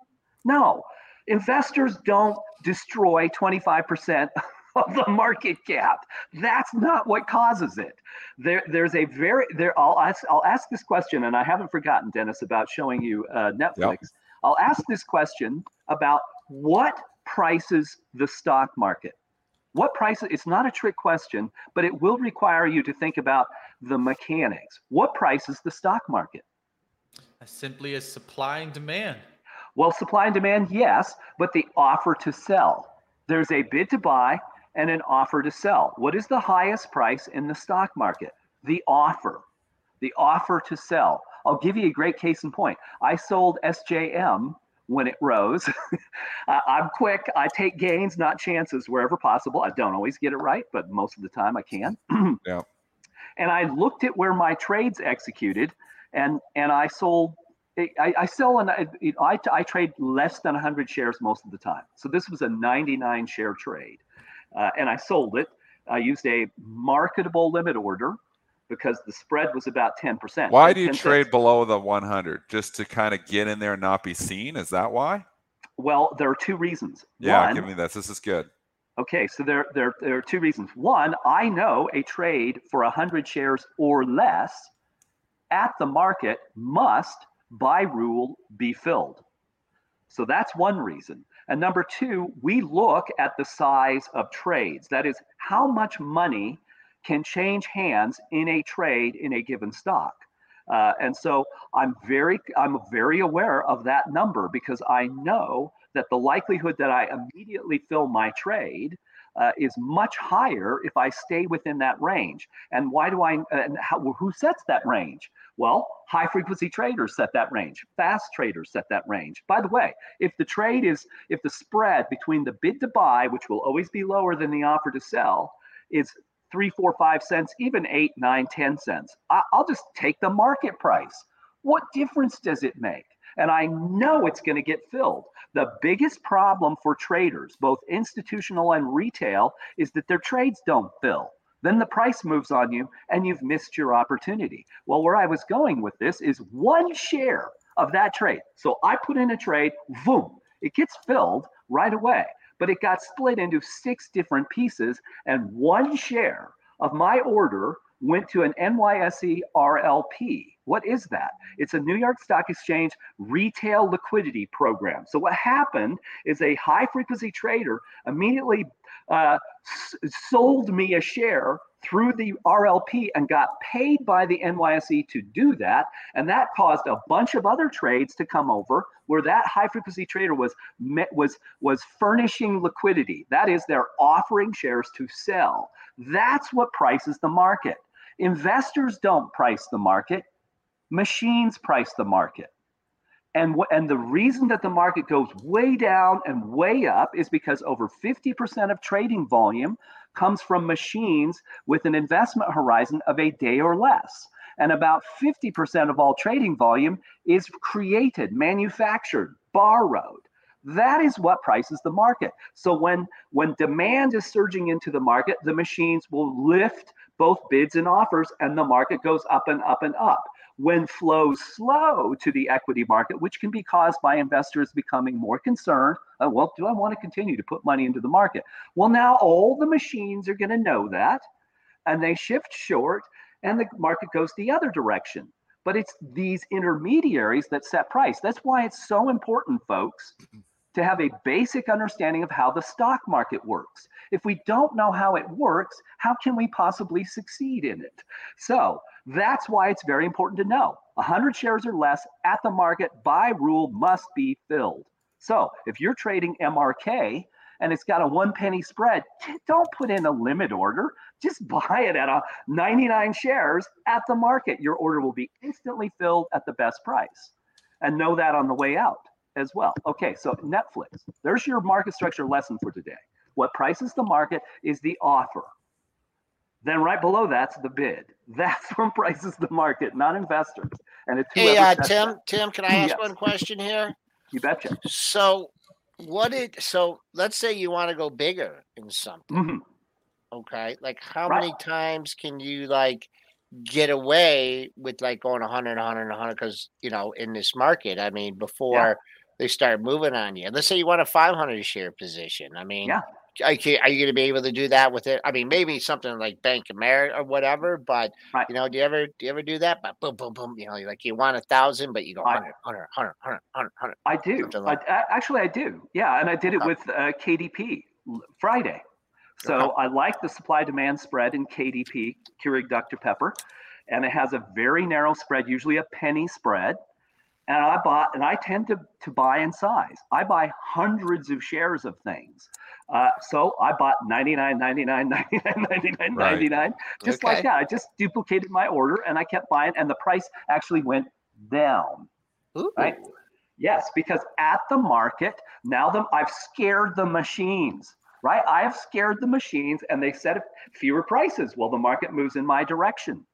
No. Investors don't destroy twenty-five percent of the market cap. That's not what causes it. There, there's a very, there. I'll ask, I'll ask this question, and I haven't forgotten, Dennis, about showing you uh, Netflix. Yep. I'll ask this question about what prices the stock market. What prices? It's not a trick question, but it will require you to think about the mechanics. What prices the stock market? As simply as supply and demand. Well, supply and demand, yes, but the offer to sell. There's a bid to buy and an offer to sell. What is the highest price in the stock market? The offer. The offer to sell. I'll give you a great case in point. I sold S J M when it rose. uh, I'm quick. I take gains, not chances, wherever possible. I don't always get it right, but most of the time I can. Yeah. And I looked at where my trades executed, and and I sold. I, I sell and I, I I trade less than one hundred shares most of the time. So this was a ninety-nine share trade, uh, and I sold it. I used a marketable limit order, because the spread was about ten percent. Why do you trade cents. Below the one hundred? Just to kind of get in there and not be seen? Is that why? Well, there are two reasons. Yeah, One, give me this. This is good. Okay, so there, there, there are two reasons. One, I know a trade for one hundred shares or less at the market must, by rule, be filled. So that's one reason. And number two, we look at the size of trades. That is, how much money can change hands in a trade in a given stock. Uh, and so I'm very, I'm very aware of that number, because I know that the likelihood that I immediately fill my trade uh, is much higher if I stay within that range. And why do I, and how, who sets that range? Well, high frequency traders set that range. Fast traders set that range. By the way, if the trade is, if the spread between the bid to buy, which will always be lower than the offer to sell, is three, four, five cents, even eight, nine, ten cents, I, I'll just take the market price. What difference does it make? And I know it's going to get filled. The biggest problem for traders, both institutional and retail, is that their trades don't fill. Then the price moves on you and you've missed your opportunity. Well, where I was going with this is one share of that trade. So I put in a trade, boom, it gets filled right away, but it got split into six different pieces, and one share of my order went to an N Y S E R L P. What is that? It's a New York Stock Exchange retail liquidity program. So what happened is a high frequency trader immediately uh, s- sold me a share through the R L P and got paid by the N Y S E to do that. And that caused a bunch of other trades to come over where that high frequency trader was was was furnishing liquidity. That is, they're offering shares to sell. That's what prices the market. Investors don't price the market. Machines price the market. And, w- and the reason that the market goes way down and way up is because over fifty percent of trading volume comes from machines with an investment horizon of a day or less. And about fifty percent of all trading volume is created, manufactured, borrowed. That is what prices the market. So when, when demand is surging into the market, the machines will lift both bids and offers, and the market goes up and up and up. When flows slow to the equity market, which can be caused by investors becoming more concerned, oh, well, do I want to continue to put money into the market? Well, now all the machines are going to know that, and they shift short, and the market goes the other direction. But it's these intermediaries that set price. That's why it's so important, folks, to have a basic understanding of how the stock market works. If we don't know how it works, how can we possibly succeed in it? So that's why it's very important to know. one hundred shares or less at the market buy rule must be filled. So if you're trading M R K and it's got a one penny spread, don't put in a limit order. Just buy it at a ninety-nine shares at the market. Your order will be instantly filled at the best price. And know that on the way out as well. Okay, so Netflix, there's your market structure lesson for today. What prices the market is the offer. Then right below that's the bid. That's what prices the market, not investors. And it's hey, uh, Tim. That. Tim, can I ask yes. one question here? You betcha. So, what did so? Let's say you want to go bigger in something. Mm-hmm. Okay, like how right. many times can you like get away with like going one hundred, one hundred, one hundred? Because you know in this market, I mean, before yeah. they start moving on you. Let's say you want a five hundred share position. I mean, yeah. Are you going to be able to do that with it? I mean, maybe something like Bank of America or whatever, but, right. you know, do you ever do you ever do that? But boom, boom, boom, you know, like you want a thousand, but you go one hundred, one hundred, one hundred, one hundred, one hundred. I do. Like I, actually, I do. Yeah, and I did it with uh, K D P Friday. So uh-huh. I like the supply-demand spread in K D P, Keurig Doctor Pepper, and it has a very narrow spread, usually a penny spread. And I bought, and I tend to, to buy in size. I buy hundreds of shares of things. Uh, so I bought ninety-nine, ninety-nine, ninety-nine, ninety-nine, right. ninety-nine, just okay. like that. I just duplicated my order and I kept buying, and the price actually went down. Ooh. Right? Yes, because at the market, now the, I've scared the machines. Right? I have scared the machines, and they set fewer prices. Well, the market moves in my direction.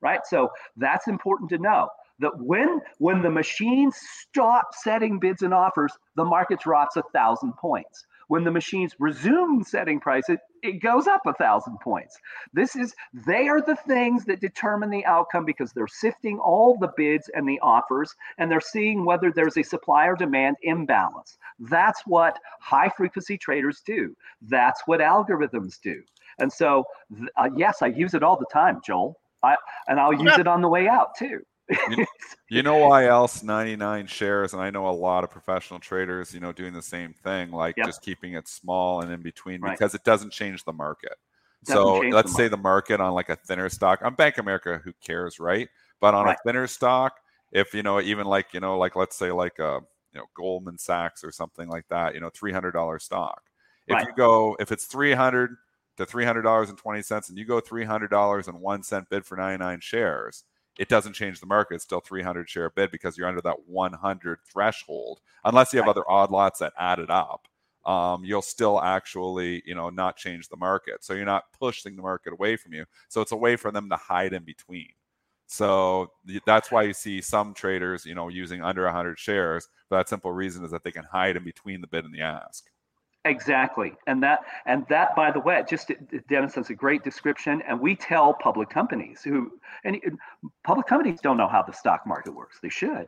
Right? So that's important to know. That when when the machines stop setting bids and offers, the market drops a thousand points. When the machines resume setting prices, it, it goes up a thousand points. This is they are the things that determine the outcome because they're sifting all the bids and the offers, and they're seeing whether there's a supply or demand imbalance. That's what high frequency traders do. That's what algorithms do. And so, uh, yes, I use it all the time, Joel, I, and I'll use it on the way out too. you, you know why else ninety-nine shares, and I know a lot of professional traders, you know, doing the same thing, like yep. just keeping it small and in between right. because it doesn't change the market. Doesn't so let's the say market. the market on like a thinner stock, on Bank of America, who cares, right? But on right. a thinner stock, if you know, even like you know, like let's say like a you know Goldman Sachs or something like that, you know, three hundred dollars stock. If right. you go, if it's three hundred to three hundred dollars and twenty cents and you go three hundred dollars and one cent bid for ninety-nine shares, it doesn't change the market. It's still three hundred share bid because you're under that one hundred threshold. Unless you have right. other odd lots that add it up, um, you'll still actually, you know, not change the market. So you're not pushing the market away from you. So it's a way for them to hide in between. So that's why you see some traders, you know, using under one hundred shares. For that simple reason is that they can hide in between the bid and the ask. Exactly. And that, and that, by the way, just Dennis, that's a great description. And we tell public companies who, and public companies don't know how the stock market works. They should.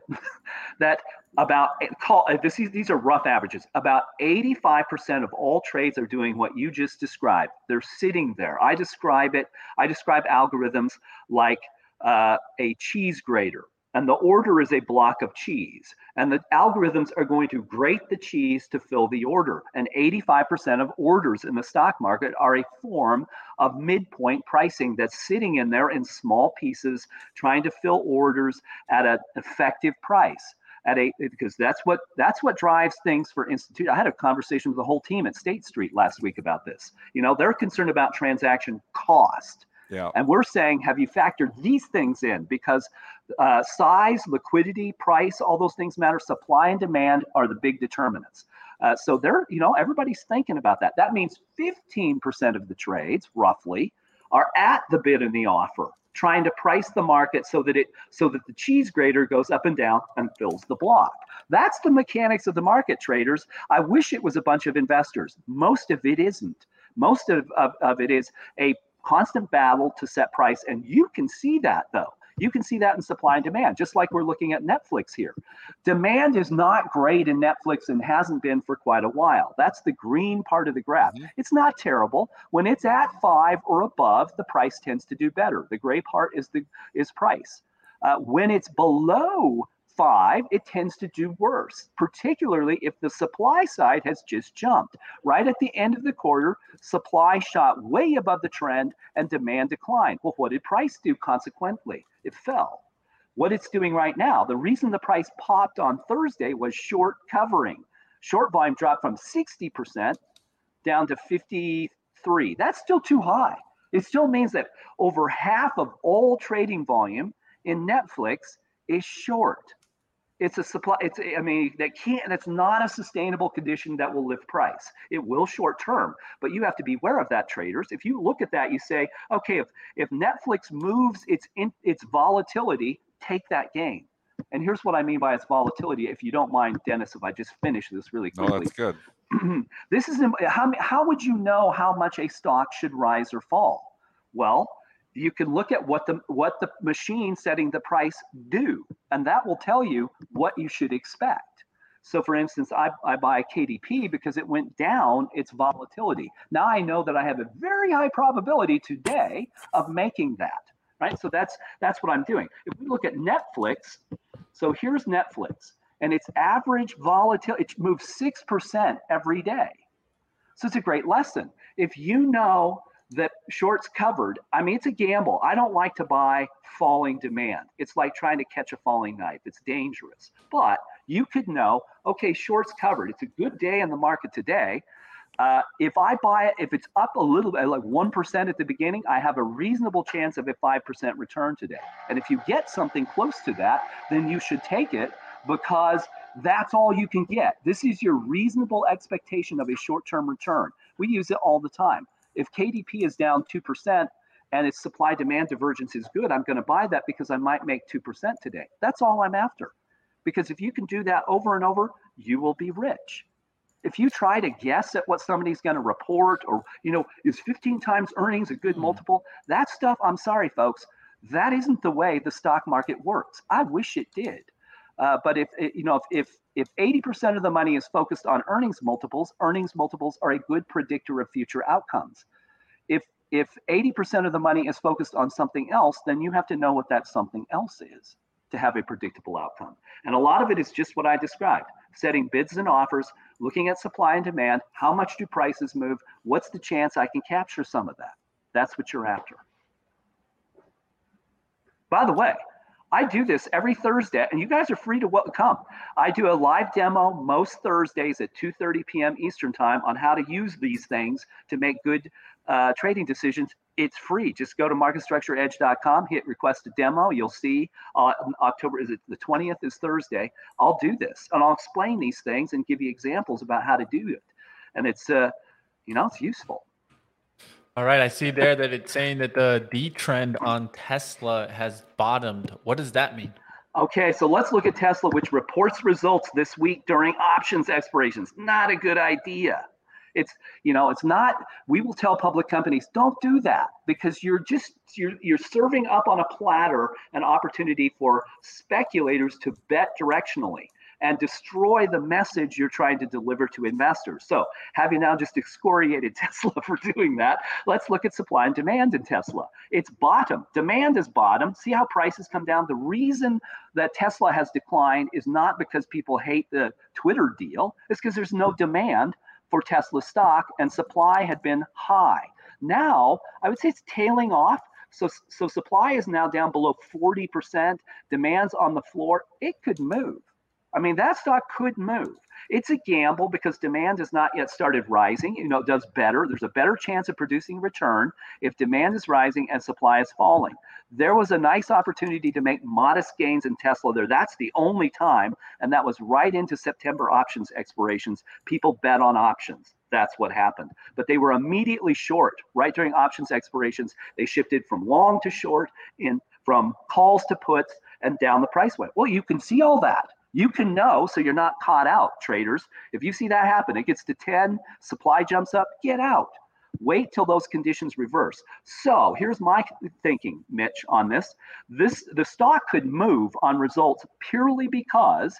That about, call this is, these are rough averages. About eighty-five percent of all trades are doing what you just described. They're sitting there. I describe it. I describe algorithms like uh, a cheese grater. And the order is a block of cheese. And the algorithms are going to grate the cheese to fill the order. And eighty-five percent of orders in the stock market are a form of midpoint pricing that's sitting in there in small pieces, trying to fill orders at an effective price. At a, because that's what that's what drives things for institutions. I had a conversation with the whole team at State Street last week about this. You know, they're concerned about transaction cost. Yeah. And we're saying, have you factored these things in? Because uh, size, liquidity, price, all those things matter. Supply and demand are the big determinants. Uh, so they're, you know, everybody's thinking about that. That means fifteen percent of the trades, roughly, are at the bid and the offer, trying to price the market so that it so that the cheese grater goes up and down and fills the block. That's the mechanics of the market, traders. I wish it was a bunch of investors. Most of it isn't. Most of, of, of it is a constant battle to set price. And you can see that, though. You can see that in supply and demand, just like we're looking at Netflix here. Demand is not great in Netflix and hasn't been for quite a while. That's the green part of the graph. Mm-hmm. It's not terrible. When it's at five or above, the price tends to do better. The gray part is the is price. Uh, when it's below five, it tends to do worse, particularly if the supply side has just jumped. Right at the end of the quarter, supply shot way above the trend and demand declined. Well, what did price do consequently? It fell. What it's doing right now, the reason the price popped on Thursday was short covering. Short volume dropped from sixty percent down to fifty-three. That's still too high. It still means that over half of all trading volume in Netflix is short. It's a supply, it's, I mean, that can't, that's not a sustainable condition that will lift price. It will short term, but you have to be aware of that, traders. If you look at that, you say, okay, if, if Netflix moves its in, its volatility, take that gain. And here's what I mean by its volatility. If you don't mind, Dennis, if I just finish this really quickly. No, that's good. This is, how, how would you know how much a stock should rise or fall? Well, you can look at what the what the machine setting the price do, and that will tell you what you should expect. So for instance, I, I buy K D P because it went down its volatility. Now I know that I have a very high probability today of making that, right? So that's that's what I'm doing. If we look at Netflix, so here's Netflix, and its average volatility, it moves six percent every day. So it's a great lesson. If you know that short's covered, I mean, it's a gamble. I don't like to buy falling demand. It's like trying to catch a falling knife. It's dangerous. But you could know, okay, short's covered. It's a good day in the market today. Uh, if I buy it, if it's up a little bit, like one percent at the beginning, I have a reasonable chance of a five percent return today. And if you get something close to that, then you should take it because that's all you can get. This is your reasonable expectation of a short-term return. We use it all the time. If K D P is down two percent and its supply-demand divergence is good, I'm going to buy that because I might make two percent today. That's all I'm after. Because if you can do that over and over, you will be rich. If you try to guess at what somebody's going to report or, you know, is fifteen times earnings a good mm. multiple, that stuff, I'm sorry, folks, that isn't the way the stock market works. I wish it did. Uh, but if, you know, if, if, if eighty percent of the money is focused on earnings multiples, earnings multiples are a good predictor of future outcomes. If, if eighty percent of the money is focused on something else, then you have to know what that something else is to have a predictable outcome. And a lot of it is just what I described, setting bids and offers, looking at supply and demand, how much do prices move? What's the chance I can capture some of that? That's what you're after. By the way, I do this every Thursday, and you guys are free to come. I do a live demo most Thursdays at two thirty p.m. Eastern time on how to use these things to make good uh, trading decisions. It's free. Just go to market structure edge dot com, hit request a demo. You'll see uh, October, is it the twentieth is Thursday. I'll do this, and I'll explain these things and give you examples about how to do it. And it's, uh, you know, it's useful. All right, I see there that it's saying that the D trend on Tesla has bottomed. What does that mean? Okay, so let's look at Tesla, which reports results this week during options expirations. Not a good idea. It's, you know, it's not, we will tell public companies, don't do that, because you're just, you're you're serving up on a platter an opportunity for speculators to bet directionally and destroy the message you're trying to deliver to investors. So having now just excoriated Tesla for doing that, let's look at supply and demand in Tesla. It's bottom. Demand is bottom. See how prices come down. The reason that Tesla has declined is not because people hate the Twitter deal. It's because there's no demand for Tesla stock and supply had been high. Now, I would say it's tailing off. So, so supply is now down below forty percent. Demand's on the floor. It could move. I mean, that stock could move. It's a gamble because demand has not yet started rising. You know, it does better. There's a better chance of producing return if demand is rising and supply is falling. There was a nice opportunity to make modest gains in Tesla there. That's the only time. And that was right into September options expirations. People bet on options. That's what happened. But they were immediately short right during options expirations. They shifted from long to short, in from calls to puts, and down the price went. Well, you can see all that. You can know, so you're not caught out, traders. If you see that happen, it gets to ten, supply jumps up, get out. Wait till those conditions reverse. So here's my thinking, Mitch, on this. This, the stock could move on results purely because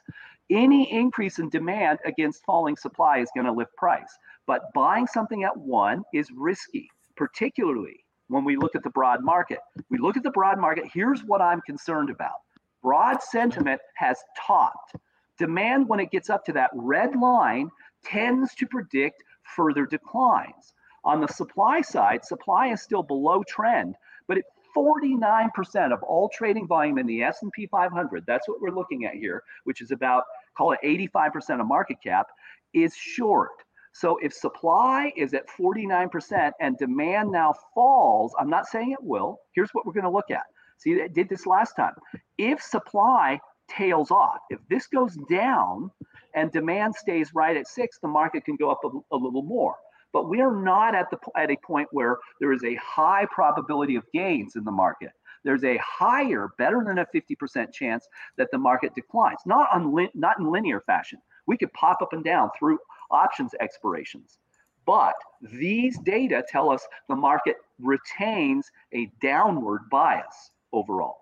any increase in demand against falling supply is going to lift price. But buying something at one is risky, particularly when we look at the broad market. We look at the broad market. Here's what I'm concerned about. Broad sentiment has topped. Demand, when it gets up to that red line, tends to predict further declines. On the supply side, supply is still below trend, but at forty-nine percent of all trading volume in the S and P five hundred, that's what we're looking at here, which is about, call it eighty-five percent of market cap, is short. So if supply is at forty-nine percent and demand now falls, I'm not saying it will, here's what we're going to look at. See, it did this last time. If supply tails off, if this goes down and demand stays right at six, the market can go up a, a little more. But we are not at the at a point where there is a high probability of gains in the market. There's a higher, better than a fifty percent chance that the market declines, not on li- not in linear fashion. We could pop up and down through options expirations. But these data tell us the market retains a downward bias overall.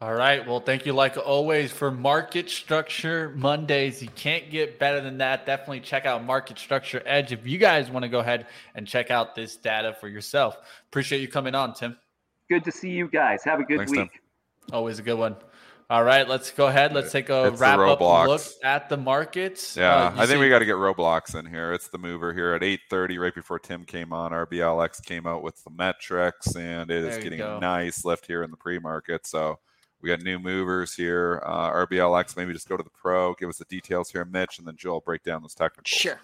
All right. Well, thank you, like always, for Market Structure Mondays. You can't get better than that. Definitely check out Market Structure Edge if you guys want to go ahead and check out this data for yourself. Appreciate you coming on, Tim. Good to see you guys. Have a good Thanks, week. Tim. Always a good one. All right, let's go ahead. Let's take a it's wrap up look at the markets. Yeah, uh, I think see- we got to get Roblox in here. It's the mover here at eight thirty, right before Tim came on. Our B L X came out with the metrics, and it there is getting a nice lift here in the pre-market. So we got new movers here. Uh, R B L X, maybe just go to the pro, give us the details here, Mitch, and then Joel break down those technicals. Sure.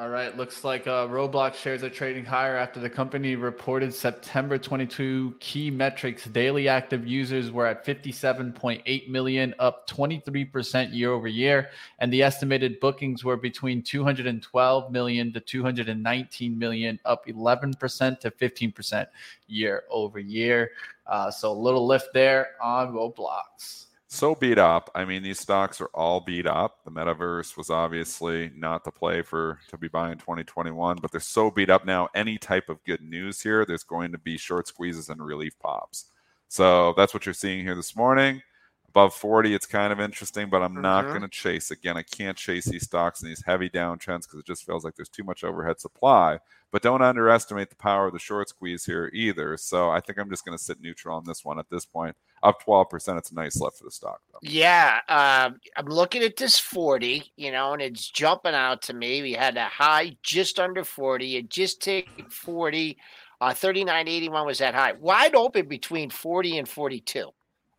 All right, looks like uh, Roblox shares are trading higher after the company reported September twenty-two key metrics. Daily active users were at fifty-seven point eight million, up twenty-three percent year over year, and the estimated bookings were between two hundred twelve million to two hundred nineteen million, up eleven percent to fifteen percent year over year. Uh, so a little lift there on Roblox. So beat up. I mean, these stocks are all beat up. The metaverse was obviously not the play for to be buying twenty twenty-one, but they're so beat up now. Any type of good news here, there's going to be short squeezes and relief pops. So that's what you're seeing here this morning. Above forty, it's kind of interesting, but I'm mm-hmm. not going to chase. Again, I can't chase these stocks and these heavy downtrends because it just feels like there's too much overhead supply. But don't underestimate the power of the short squeeze here either. So I think I'm just going to sit neutral on this one at this point. Up twelve percent, it's a nice lift for the stock, though. Yeah, um, I'm looking at this forty, you know, and it's jumping out to me. We had a high just under forty. It just ticked forty. Uh, thirty-nine eighty-one was that high. Wide open between forty and forty-two.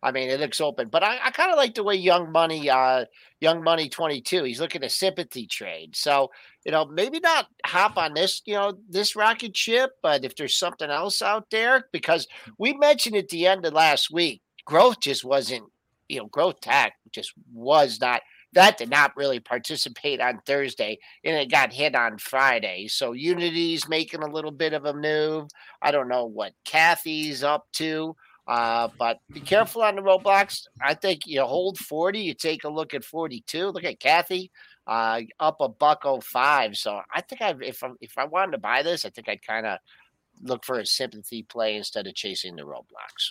I mean, it looks open, but I, I kind of like the way Young Money, uh, Young Money twenty-two. He's looking a sympathy trade, so you know maybe not hop on this, you know, this rocket ship. But if there's something else out there, because we mentioned at the end of last week, growth just wasn't, you know, growth tech just was not. That did not really participate on Thursday, and it got hit on Friday. So Unity's making a little bit of a move. I don't know what Kathy's up to. Uh, but be careful on the Roblox. I think you hold forty, you take a look at forty-two. Look at Kathy, uh, up a buck oh five. So I think I've, if I if I wanted to buy this, I think I'd kind of look for a sympathy play instead of chasing the Roblox.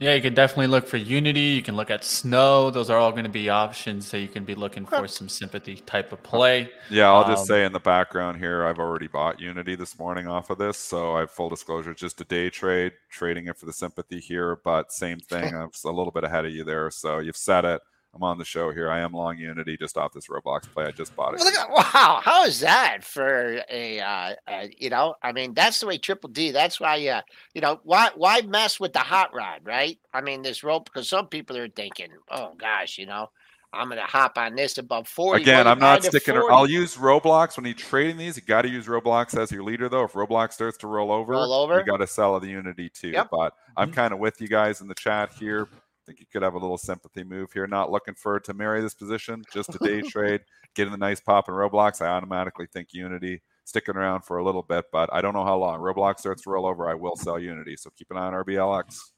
Yeah, you can definitely look for Unity. You can look at Snow. Those are all going to be options that you can be looking for some sympathy type of play. Yeah, I'll um, just say in the background here, I've already bought Unity this morning off of this. So I have full disclosure, just a day trade, trading it for the sympathy here. But same thing, I'm a little bit ahead of you there. So you've said it. I'm on the show here. I am long Unity just off this Roblox play. I just bought it. Wow, how is that for a, uh, uh, you know, I mean, that's the way Triple D, that's why, uh, you know, why why mess with the hot rod, right? I mean, this rope, because some people are thinking, oh, gosh, you know, I'm going to hop on this above forty. Again, I'm not sticking around. I'll use Roblox when you're trading these. You got to use Roblox as your leader, though. If Roblox starts to roll over, roll over. You got to sell the Unity, too. Yep. But I'm mm-hmm. kind of with you guys in the chat here. I think you could have a little sympathy move here. Not looking for to marry this position, just a day trade, getting the nice pop in Roblox. I automatically think Unity sticking around for a little bit, but I don't know how long. Roblox starts to roll over, I will sell Unity. So keep an eye on R B L X.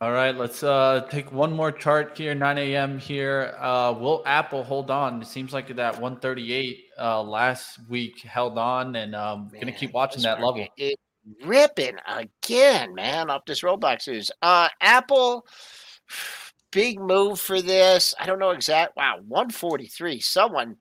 All right, let's uh, take one more chart here, nine a.m. here. Uh, will Apple hold on? It seems like that one thirty-eight uh, last week held on, and I'm going to keep watching that level. It- Ripping again, man, up this Roblox news. Uh, Apple, big move for this. I don't know exact. Wow, one forty-three. Someone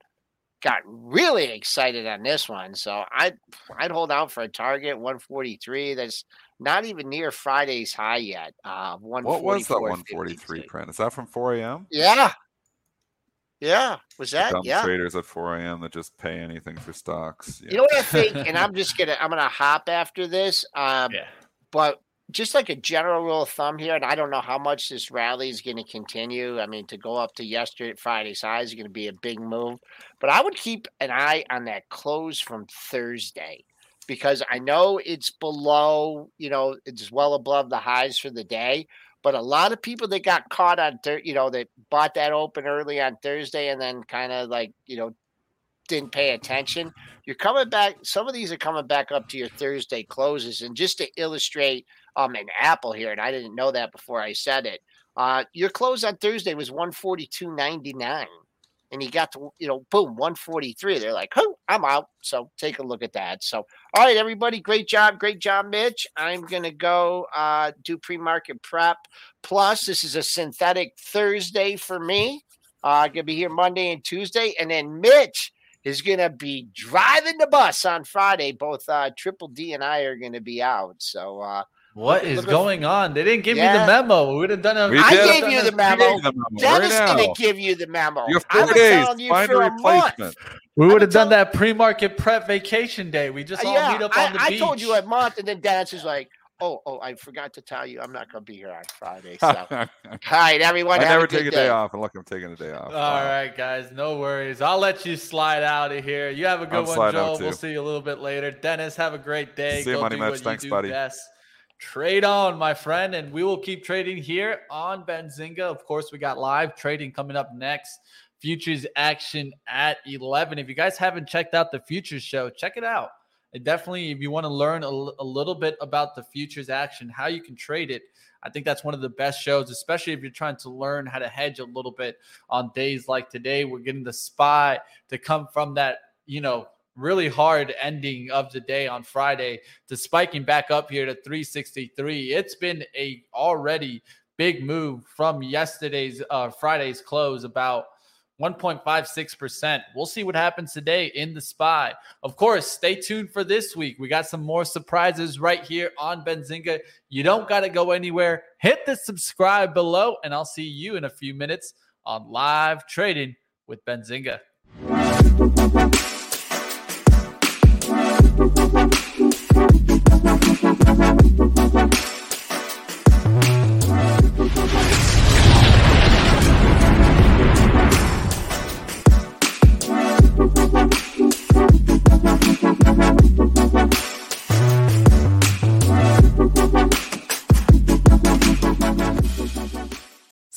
got really excited on this one. So I'd, I'd hold out for a target, one forty-three. That's not even near Friday's high yet. Uh, what was that one forty-three print? Is that from four a.m.? Yeah. Yeah, was that dumb yeah? Traders at four a.m. that just pay anything for stocks. Yeah. You know what I think, and I'm just gonna I'm gonna hop after this. Um, yeah. But just like a general rule of thumb here, and I don't know how much this rally is going to continue. I mean, to go up to yesterday Friday's high is going to be a big move, but I would keep an eye on that close from Thursday because I know it's below. You know, it's well above the highs for the day. But a lot of people that got caught on, thir- you know, they bought that open early on Thursday and then kind of like, you know, didn't pay attention. You're coming back. Some of these are coming back up to your Thursday closes. And just to illustrate um, an Apple here, and I didn't know that before I said it, uh, your close on Thursday was one forty-two ninety-nine. And you got to, you know, boom, one forty-three. They're like, oh, I'm out. So take a look at that. So, all right, everybody, great job. Great job, Mitch. I'm going to go uh, do pre-market prep. Plus, this is a synthetic Thursday for me. I'm going to be here Monday and Tuesday. And then Mitch is going to be driving the bus on Friday. Both uh, Triple D and I are going to be out. So, uh What is going on? They didn't give yeah. me the memo. We would have done a. I gave done you the memo. the memo. Dennis right didn't give you the memo. You have four days. You Find a replacement. Month. We would have done that pre-market prep vacation day. We just all yeah, meet up on I, the I beach. I told you a month, and then Dennis was like, "Oh, oh, I forgot to tell you, I'm not going to be here on Friday." So, all right, everyone. I have never a take a day, day off, and look, I'm taking a day off. All wow. right, guys, no worries. I'll let you slide out of here. You have a good I'll one, Joel. We'll see you a little bit later, Dennis. Have a great day. See you, Money Match. Thanks, buddy. Trade on, my friend, and we will keep trading here on Benzinga. Of course, we got live trading coming up next. Futures action at eleven. If you guys haven't checked out the futures show, check it out. And definitely, if you want to learn a, a little bit about the futures action, how you can trade it, I think that's one of the best shows, especially if you're trying to learn how to hedge a little bit on days like today. We're getting the spy to come from that, you know, really hard ending of the day on Friday to spiking back up here to three sixty-three. It's been a already big move from yesterday's uh, Friday's close, about one point five six percent. We'll see what happens today in the S P Y. Of course, stay tuned for this week. We got some more surprises right here on Benzinga. You don't got to go anywhere. Hit the subscribe below, and I'll see you in a few minutes on Live Trading with Benzinga. We'll be right back.